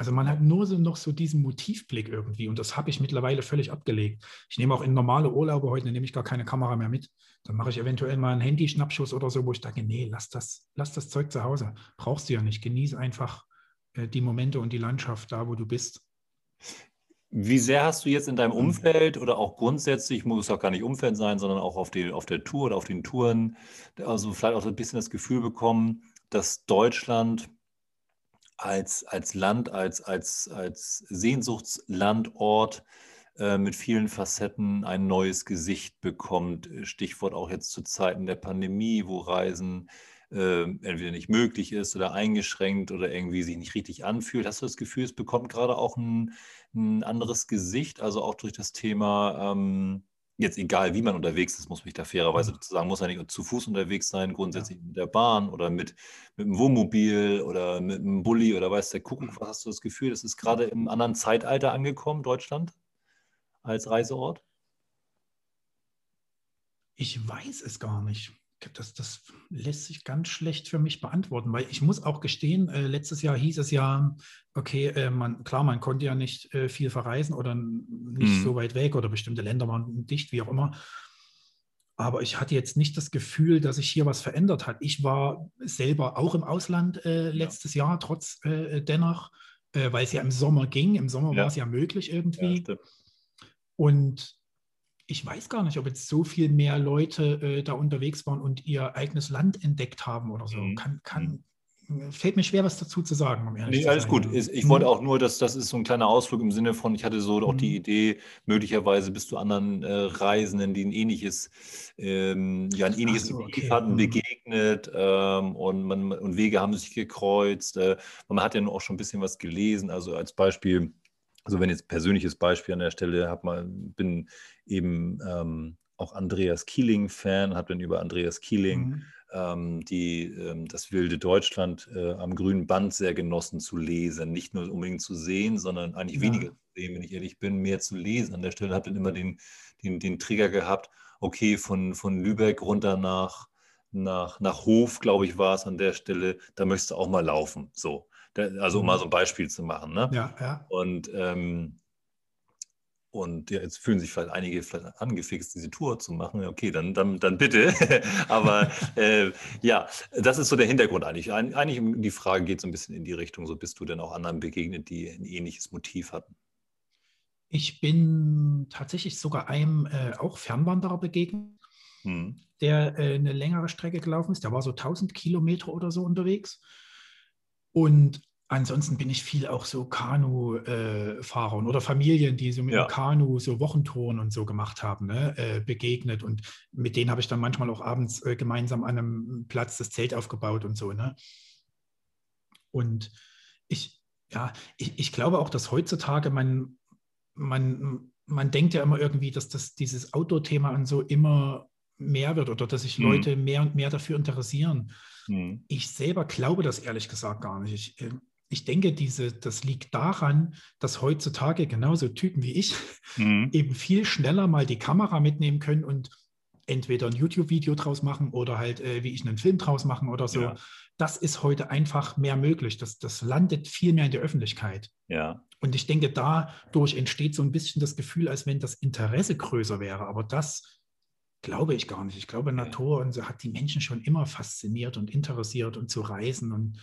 Also man hat nur so noch so diesen Motivblick irgendwie, und das habe ich mittlerweile völlig abgelegt. Ich nehme auch in normale Urlaube heute, nehme ich gar keine Kamera mehr mit. Dann mache ich eventuell mal einen Handyschnappschuss oder so, wo ich denke, nee, lass das Zeug zu Hause. Brauchst du ja nicht. Genieß einfach die Momente und die Landschaft da, wo du bist. Wie sehr hast du jetzt in deinem Umfeld oder auch grundsätzlich, muss auch gar nicht Umfeld sein, sondern auch auf der Tour oder auf den Touren, also vielleicht auch ein bisschen das Gefühl bekommen, dass Deutschland als Land, als Sehnsuchtslandort mit vielen Facetten ein neues Gesicht bekommt. Stichwort auch jetzt zu Zeiten der Pandemie, wo Reisen entweder nicht möglich ist oder eingeschränkt oder irgendwie sich nicht richtig anfühlt. Hast du das Gefühl, es bekommt gerade auch ein anderes Gesicht, also auch durch das Thema, jetzt egal wie man unterwegs ist, muss mich da fairerweise dazu sagen, muss ja nicht zu Fuß unterwegs sein, grundsätzlich mit der Bahn oder mit dem Wohnmobil oder mit einem Bulli oder weiß der Kuckuck, was hast du das Gefühl, das ist gerade im anderen Zeitalter angekommen, Deutschland, als Reiseort? Ich weiß es gar nicht. Das lässt sich ganz schlecht für mich beantworten, weil ich muss auch gestehen, letztes Jahr hieß es ja, okay, man konnte ja nicht viel verreisen oder nicht so weit weg oder bestimmte Länder waren dicht, wie auch immer. Aber ich hatte jetzt nicht das Gefühl, dass sich hier was verändert hat. Ich war selber auch im Ausland letztes Jahr, trotz dennoch, weil es ja im Sommer ging. Im Sommer war es ja möglich irgendwie. Ja, und ich weiß gar nicht, ob jetzt so viel mehr Leute da unterwegs waren und ihr eigenes Land entdeckt haben oder so. Fällt mir schwer, was dazu zu sagen, um ehrlich zu sein. Alles gut. Ich wollte auch nur, dass das ist so ein kleiner Ausflug im Sinne von, ich hatte so auch die Idee, möglicherweise bist du anderen Reisenden, die ein ähnliches Motiv hatten, begegnet und Wege haben sich gekreuzt. Man hat ja auch schon ein bisschen was gelesen, also als Beispiel. Also wenn jetzt persönliches Beispiel an der Stelle, bin eben auch Andreas Kieling-Fan, habe dann über Andreas Kieling das wilde Deutschland am grünen Band sehr genossen zu lesen. Nicht nur unbedingt zu sehen, sondern eigentlich weniger zu sehen, wenn ich ehrlich bin, mehr zu lesen. An der Stelle habe dann immer den Trigger gehabt, okay, von Lübeck runter nach Hof, glaube ich, war es an der Stelle, da möchtest du auch mal laufen, so. Also um mal so ein Beispiel zu machen. Ne? Ja. Und ja, jetzt fühlen sich vielleicht einige angefixt, diese Tour zu machen. Okay, dann bitte. Aber ja, das ist so der Hintergrund eigentlich. Eigentlich die Frage geht so ein bisschen in die Richtung, so bist du denn auch anderen begegnet, die ein ähnliches Motiv hatten? Ich bin tatsächlich sogar einem auch Fernwanderer begegnet, der eine längere Strecke gelaufen ist. Der war so 1000 Kilometer oder so unterwegs. Und ansonsten bin ich viel auch so Kanu-Fahrern oder Familien, die so mit dem Kanu so Wochentouren und so gemacht haben, ne, begegnet. Und mit denen habe ich dann manchmal auch abends gemeinsam an einem Platz das Zelt aufgebaut und so. Ne? Und ich glaube auch, dass heutzutage man man denkt ja immer irgendwie, dass dieses Outdoor-Thema und so immer mehr wird oder dass sich Leute mehr und mehr dafür interessieren. Mhm. Ich selber glaube das ehrlich gesagt gar nicht. Ich denke, das liegt daran, dass heutzutage genauso Typen wie ich eben viel schneller mal die Kamera mitnehmen können und entweder ein YouTube-Video draus machen oder halt, wie ich, einen Film draus machen oder so. Ja. Das ist heute einfach mehr möglich. Das landet viel mehr in der Öffentlichkeit. Ja. Und ich denke, dadurch entsteht so ein bisschen das Gefühl, als wenn das Interesse größer wäre. Aber das glaube ich gar nicht. Ich glaube, Natur und so hat die Menschen schon immer fasziniert und interessiert und zu reisen. Und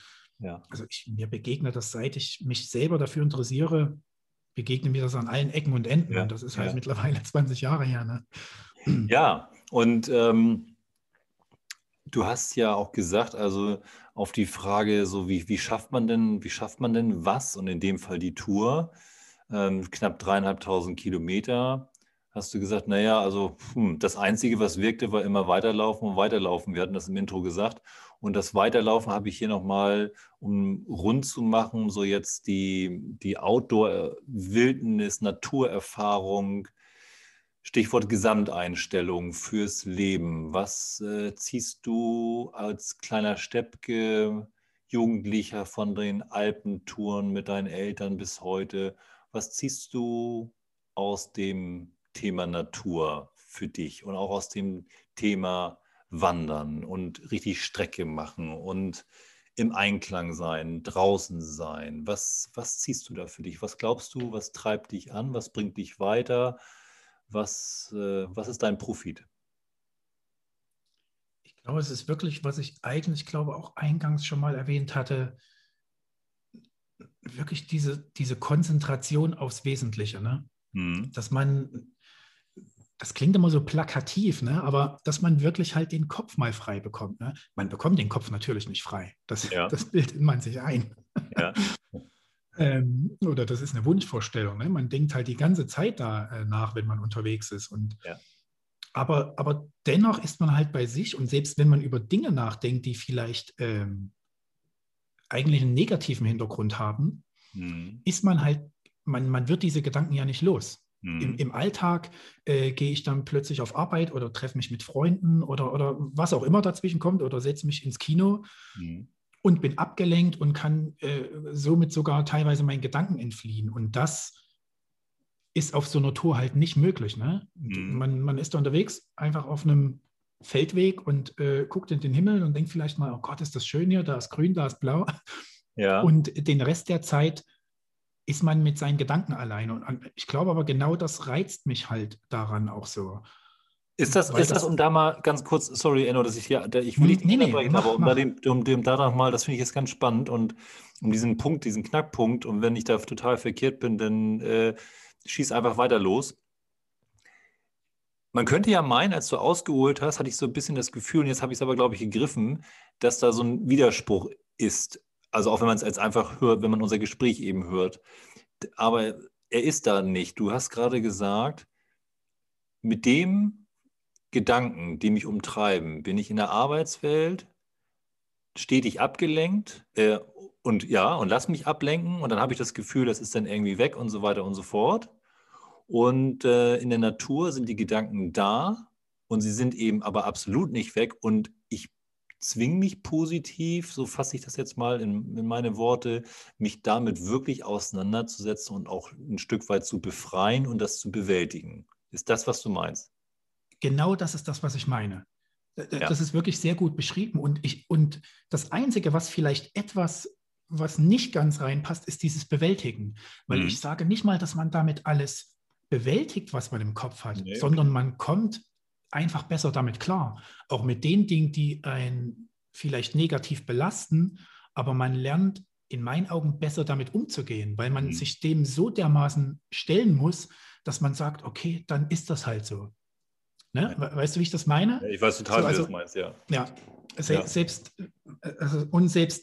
also mir begegnet das, seit ich mich selber dafür interessiere, begegnet mir das an allen Ecken und Enden. Ja. Und das ist halt mittlerweile 20 Jahre her. Ne? Ja, und du hast ja auch gesagt, also auf die Frage, so wie schafft man denn was? Und in dem Fall die Tour, knapp 3.500 Kilometer, hast du gesagt, naja, also das Einzige, was wirkte, war immer weiterlaufen und weiterlaufen. Wir hatten das im Intro gesagt. Und das Weiterlaufen habe ich hier nochmal, um rund zu machen, so jetzt die Outdoor-Wildnis, Naturerfahrung, Stichwort Gesamteinstellung fürs Leben. Was ziehst du als kleiner Steppke, Jugendlicher von den Alpentouren mit deinen Eltern bis heute? Was ziehst du aus dem Thema Natur für dich und auch aus dem Thema Wandern und richtig Strecke machen und im Einklang sein, draußen sein? Was ziehst du da für dich? Was glaubst du, was treibt dich an? Was bringt dich weiter? Was ist dein Profit? Ich glaube, es ist wirklich, was ich eigentlich glaube, auch eingangs schon mal erwähnt hatte, wirklich diese Konzentration aufs Wesentliche. Ne? Dass man, das klingt immer so plakativ, ne? Aber dass man wirklich halt den Kopf mal frei bekommt. Ne? Man bekommt den Kopf natürlich nicht frei. Das bildet man sich ein. Ja. Oder das ist eine Wunschvorstellung. Ne? Man denkt halt die ganze Zeit da nach, wenn man unterwegs ist. Und, aber dennoch ist man halt bei sich. Und selbst wenn man über Dinge nachdenkt, die vielleicht eigentlich einen negativen Hintergrund haben, ist man halt, man wird diese Gedanken ja nicht los. Im Alltag gehe ich dann plötzlich auf Arbeit oder treffe mich mit Freunden oder was auch immer dazwischen kommt oder setze mich ins Kino. Und bin abgelenkt und kann somit sogar teilweise meinen Gedanken entfliehen. Und das ist auf so einer Tour halt nicht möglich. Ne? Man ist da unterwegs, einfach auf einem Feldweg und guckt in den Himmel und denkt vielleicht mal, oh Gott, ist das schön hier, da ist grün, da ist blau. Ja. Und den Rest der Zeit ist man mit seinen Gedanken alleine. Und ich glaube aber, genau das reizt mich halt daran auch so. Ist das, um da mal ganz kurz, sorry Enno, dass ich hier, ich will nicht unterbrechen, aber um da noch mal, das finde ich jetzt ganz spannend und um diesen Punkt, diesen Knackpunkt, und wenn ich da total verkehrt bin, dann schieß einfach weiter los. Man könnte ja meinen, als du ausgeholt hast, hatte ich so ein bisschen das Gefühl, und jetzt habe ich es aber, glaube ich, gegriffen, dass da so ein Widerspruch ist. Also auch wenn man es jetzt einfach hört, wenn man unser Gespräch eben hört. Aber er ist da nicht. Du hast gerade gesagt, mit dem Gedanken, die mich umtreiben, bin ich in der Arbeitswelt stetig abgelenkt und lass mich ablenken und dann habe ich das Gefühl, das ist dann irgendwie weg und so weiter und so fort. Und in der Natur sind die Gedanken da und sie sind eben aber absolut nicht weg und ich zwinge mich positiv, so fasse ich das jetzt mal in meine Worte, mich damit wirklich auseinanderzusetzen und auch ein Stück weit zu befreien und das zu bewältigen. Ist das, was du meinst? Genau das ist das, was ich meine. Das ist wirklich sehr gut beschrieben. Und das Einzige, was vielleicht etwas, was nicht ganz reinpasst, ist dieses Bewältigen. Weil ich sage nicht mal, dass man damit alles bewältigt, was man im Kopf hat, sondern man kommt einfach besser damit klar. Auch mit den Dingen, die einen vielleicht negativ belasten, aber man lernt in meinen Augen besser damit umzugehen, weil man sich dem so dermaßen stellen muss, dass man sagt, okay, dann ist das halt so. Ne? Weißt du, wie ich das meine? Ja, ich weiß total, wie du das meinst, ja. Ja, selbst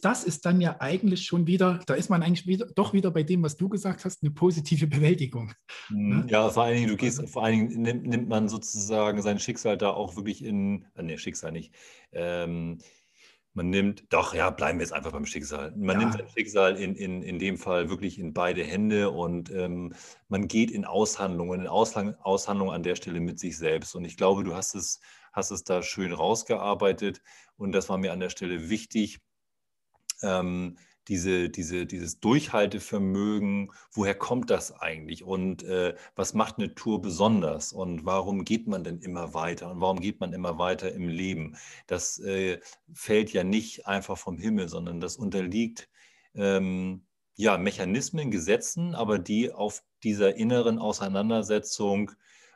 das ist dann ja eigentlich schon wieder, da ist man eigentlich wieder bei dem, was du gesagt hast, eine positive Bewältigung. Ne? Ja, vor allen Dingen nimmt man sozusagen sein Schicksal da auch wirklich Schicksal nicht, Man nimmt, doch, ja, bleiben wir jetzt einfach beim Schicksal. Man nimmt sein Schicksal in dem Fall wirklich in beide Hände und man geht in Aushandlungen, an der Stelle mit sich selbst. Und ich glaube, du hast es da schön rausgearbeitet. Und das war mir an der Stelle wichtig, dieses Durchhaltevermögen, woher kommt das eigentlich und was macht eine Tour besonders und warum geht man denn immer weiter und warum geht man immer weiter im Leben? Das fällt ja nicht einfach vom Himmel, sondern das unterliegt Mechanismen, Gesetzen, aber die auf dieser inneren Auseinandersetzung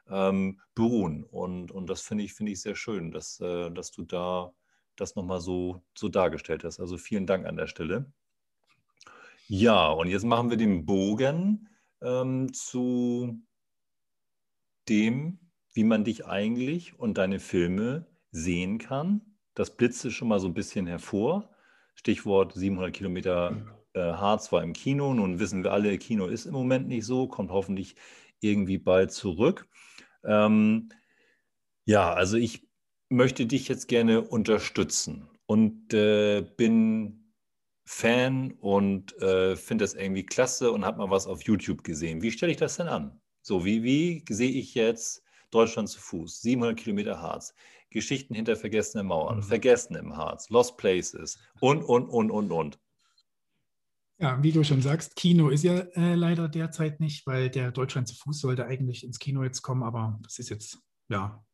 beruhen. Und das finde ich sehr schön, dass du da das nochmal so dargestellt hast. Also vielen Dank an der Stelle. Ja, und jetzt machen wir den Bogen zu dem, wie man dich eigentlich und deine Filme sehen kann. Das blitzte schon mal so ein bisschen hervor. Stichwort 700 Kilometer Harz war im Kino. Nun wissen wir alle, Kino ist im Moment nicht so, kommt hoffentlich irgendwie bald zurück. Also ich möchte dich jetzt gerne unterstützen und bin Fan und finde das irgendwie klasse und habe mal was auf YouTube gesehen. Wie stelle ich das denn an? So, wie sehe ich jetzt Deutschland zu Fuß, 700 Kilometer Harz, Geschichten hinter vergessenen Mauern, Vergessen im Harz, Lost Places und. Ja, wie du schon sagst, Kino ist ja leider derzeit nicht, weil der Deutschland zu Fuß sollte eigentlich ins Kino jetzt kommen, aber das ist jetzt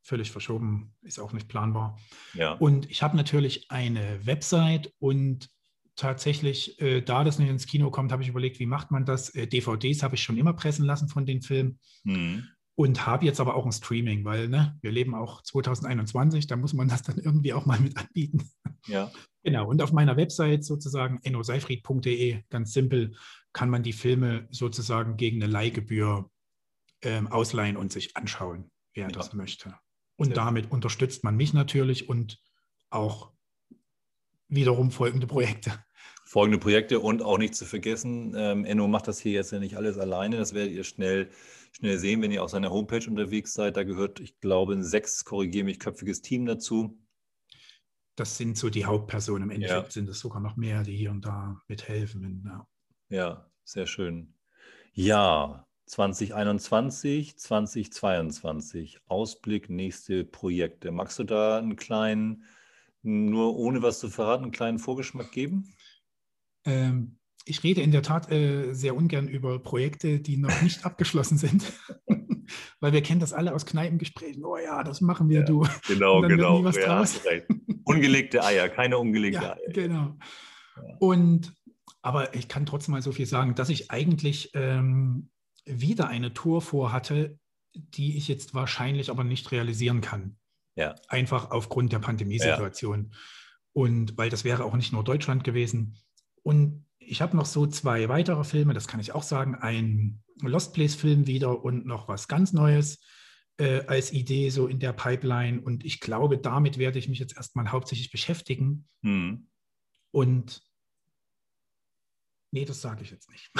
völlig verschoben, ist auch nicht planbar. Ja. Und ich habe natürlich eine Website und tatsächlich, da das nicht ins Kino kommt, habe ich überlegt, wie macht man das? DVDs habe ich schon immer pressen lassen von den Filmen und habe jetzt aber auch ein Streaming, weil wir leben auch 2021, da muss man das dann irgendwie auch mal mit anbieten. Ja. Genau, und auf meiner Website sozusagen ennoseifried.de, ganz simpel, kann man die Filme sozusagen gegen eine Leihgebühr ausleihen und sich anschauen, wer das möchte. Und damit unterstützt man mich natürlich und auch wiederum folgende Projekte. Und auch nicht zu vergessen, Enno macht das hier jetzt ja nicht alles alleine. Das werdet ihr schnell sehen, wenn ihr auf seiner Homepage unterwegs seid. Da gehört, ich glaube, ein 6, korrigiere mich, köpfiges Team dazu. Das sind so die Hauptpersonen. Im Endeffekt sind es sogar noch mehr, die hier und da mithelfen. Ja, sehr schön. Ja, 2021, 2022, Ausblick, nächste Projekte. Magst du da einen kleinen, nur ohne was zu verraten, einen kleinen Vorgeschmack geben? Ich rede in der Tat sehr ungern über Projekte, die noch nicht abgeschlossen sind, weil wir kennen das alle aus Kneipengesprächen. Oh ja, das machen wir, du. Genau. Nie was draus. Ungelegte Eier, keine ungelegte Eier. Genau. Ja. Aber ich kann trotzdem mal so viel sagen, dass ich eigentlich wieder eine Tour vorhatte, die ich jetzt wahrscheinlich aber nicht realisieren kann. Ja. Einfach aufgrund der Pandemiesituation. Ja. Und weil das wäre auch nicht nur Deutschland gewesen. Und ich habe noch so 2 weitere Filme, das kann ich auch sagen, ein Lost Place-Film wieder und noch was ganz Neues als Idee so in der Pipeline. Und ich glaube, damit werde ich mich jetzt erstmal hauptsächlich beschäftigen. Und nee, das sage ich jetzt nicht.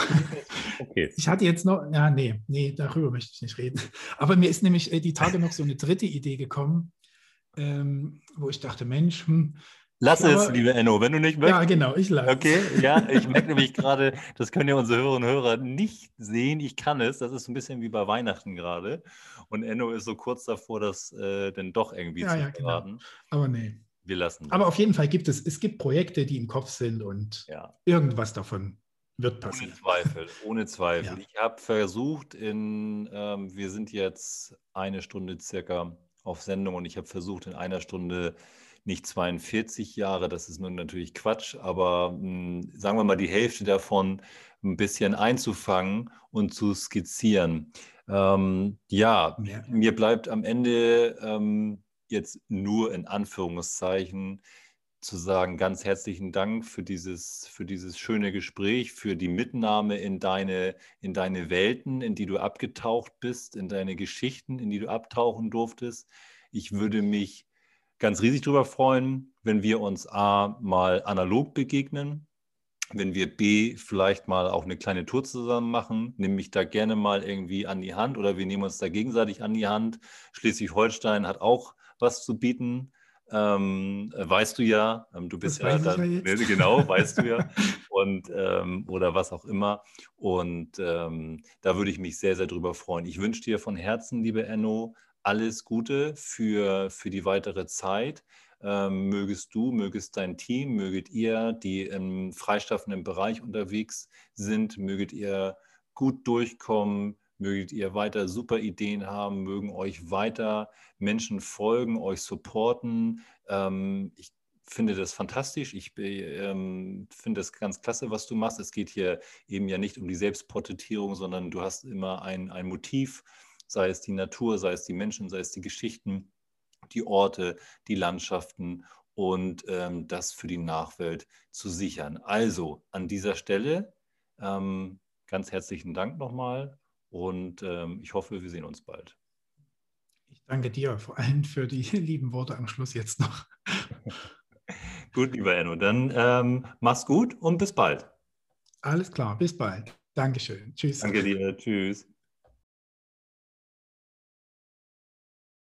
Okay. Ich hatte jetzt noch, darüber möchte ich nicht reden. Aber mir ist nämlich die Tage noch so eine dritte Idee gekommen, wo ich dachte, Mensch, liebe Enno, wenn du nicht möchtest. Ja, genau, ich lasse. Okay, ja, ich merke nämlich gerade, das können ja unsere Hörerinnen und Hörer nicht sehen, ich kann es, das ist so ein bisschen wie bei Weihnachten gerade und Enno ist so kurz davor, das dann doch irgendwie zu verraten. Genau. Aber nee. Wir lassen das. Aber auf jeden Fall gibt es Projekte, die im Kopf sind und irgendwas davon wird passieren. Ohne Zweifel. Ja. Ich habe versucht, wir sind jetzt eine Stunde circa auf Sendung und ich habe versucht, in einer Stunde nicht 42 Jahre, das ist nun natürlich Quatsch, aber sagen wir mal die Hälfte davon ein bisschen einzufangen und zu skizzieren. Mir bleibt am Ende jetzt nur in Anführungszeichen zu sagen, ganz herzlichen Dank für dieses schöne Gespräch, für die Mitnahme in deine Welten, in die du abgetaucht bist, in deine Geschichten, in die du abtauchen durftest. Ich würde mich ganz riesig darüber freuen, wenn wir uns A, mal analog begegnen, wenn wir B, vielleicht mal auch eine kleine Tour zusammen machen, nimm mich da gerne mal irgendwie an die Hand oder wir nehmen uns da gegenseitig an die Hand. Schleswig-Holstein hat auch was zu bieten. weißt du ja, du bist ja da, genau, weißt du ja, und, oder was auch immer. Und da würde ich mich sehr, sehr drüber freuen. Ich wünsche dir von Herzen, liebe Enno, alles Gute für die weitere Zeit. Mögest du, mögest dein Team, möget ihr, die im freischaffenden Bereich unterwegs sind, möget ihr gut durchkommen, möget ihr weiter super Ideen haben, mögen euch weiter Menschen folgen, euch supporten. Ich finde das fantastisch. Ich finde das ganz klasse, was du machst. Es geht hier eben ja nicht um die Selbstporträtierung, sondern du hast immer ein Motiv, sei es die Natur, sei es die Menschen, sei es die Geschichten, die Orte, die Landschaften und das für die Nachwelt zu sichern. Also an dieser Stelle ganz herzlichen Dank nochmal. Und ich hoffe, wir sehen uns bald. Ich danke dir vor allem für die lieben Worte am Schluss jetzt noch. Gut, lieber Enno, dann mach's gut und bis bald. Alles klar, bis bald. Dankeschön. Tschüss. Danke dir, tschüss.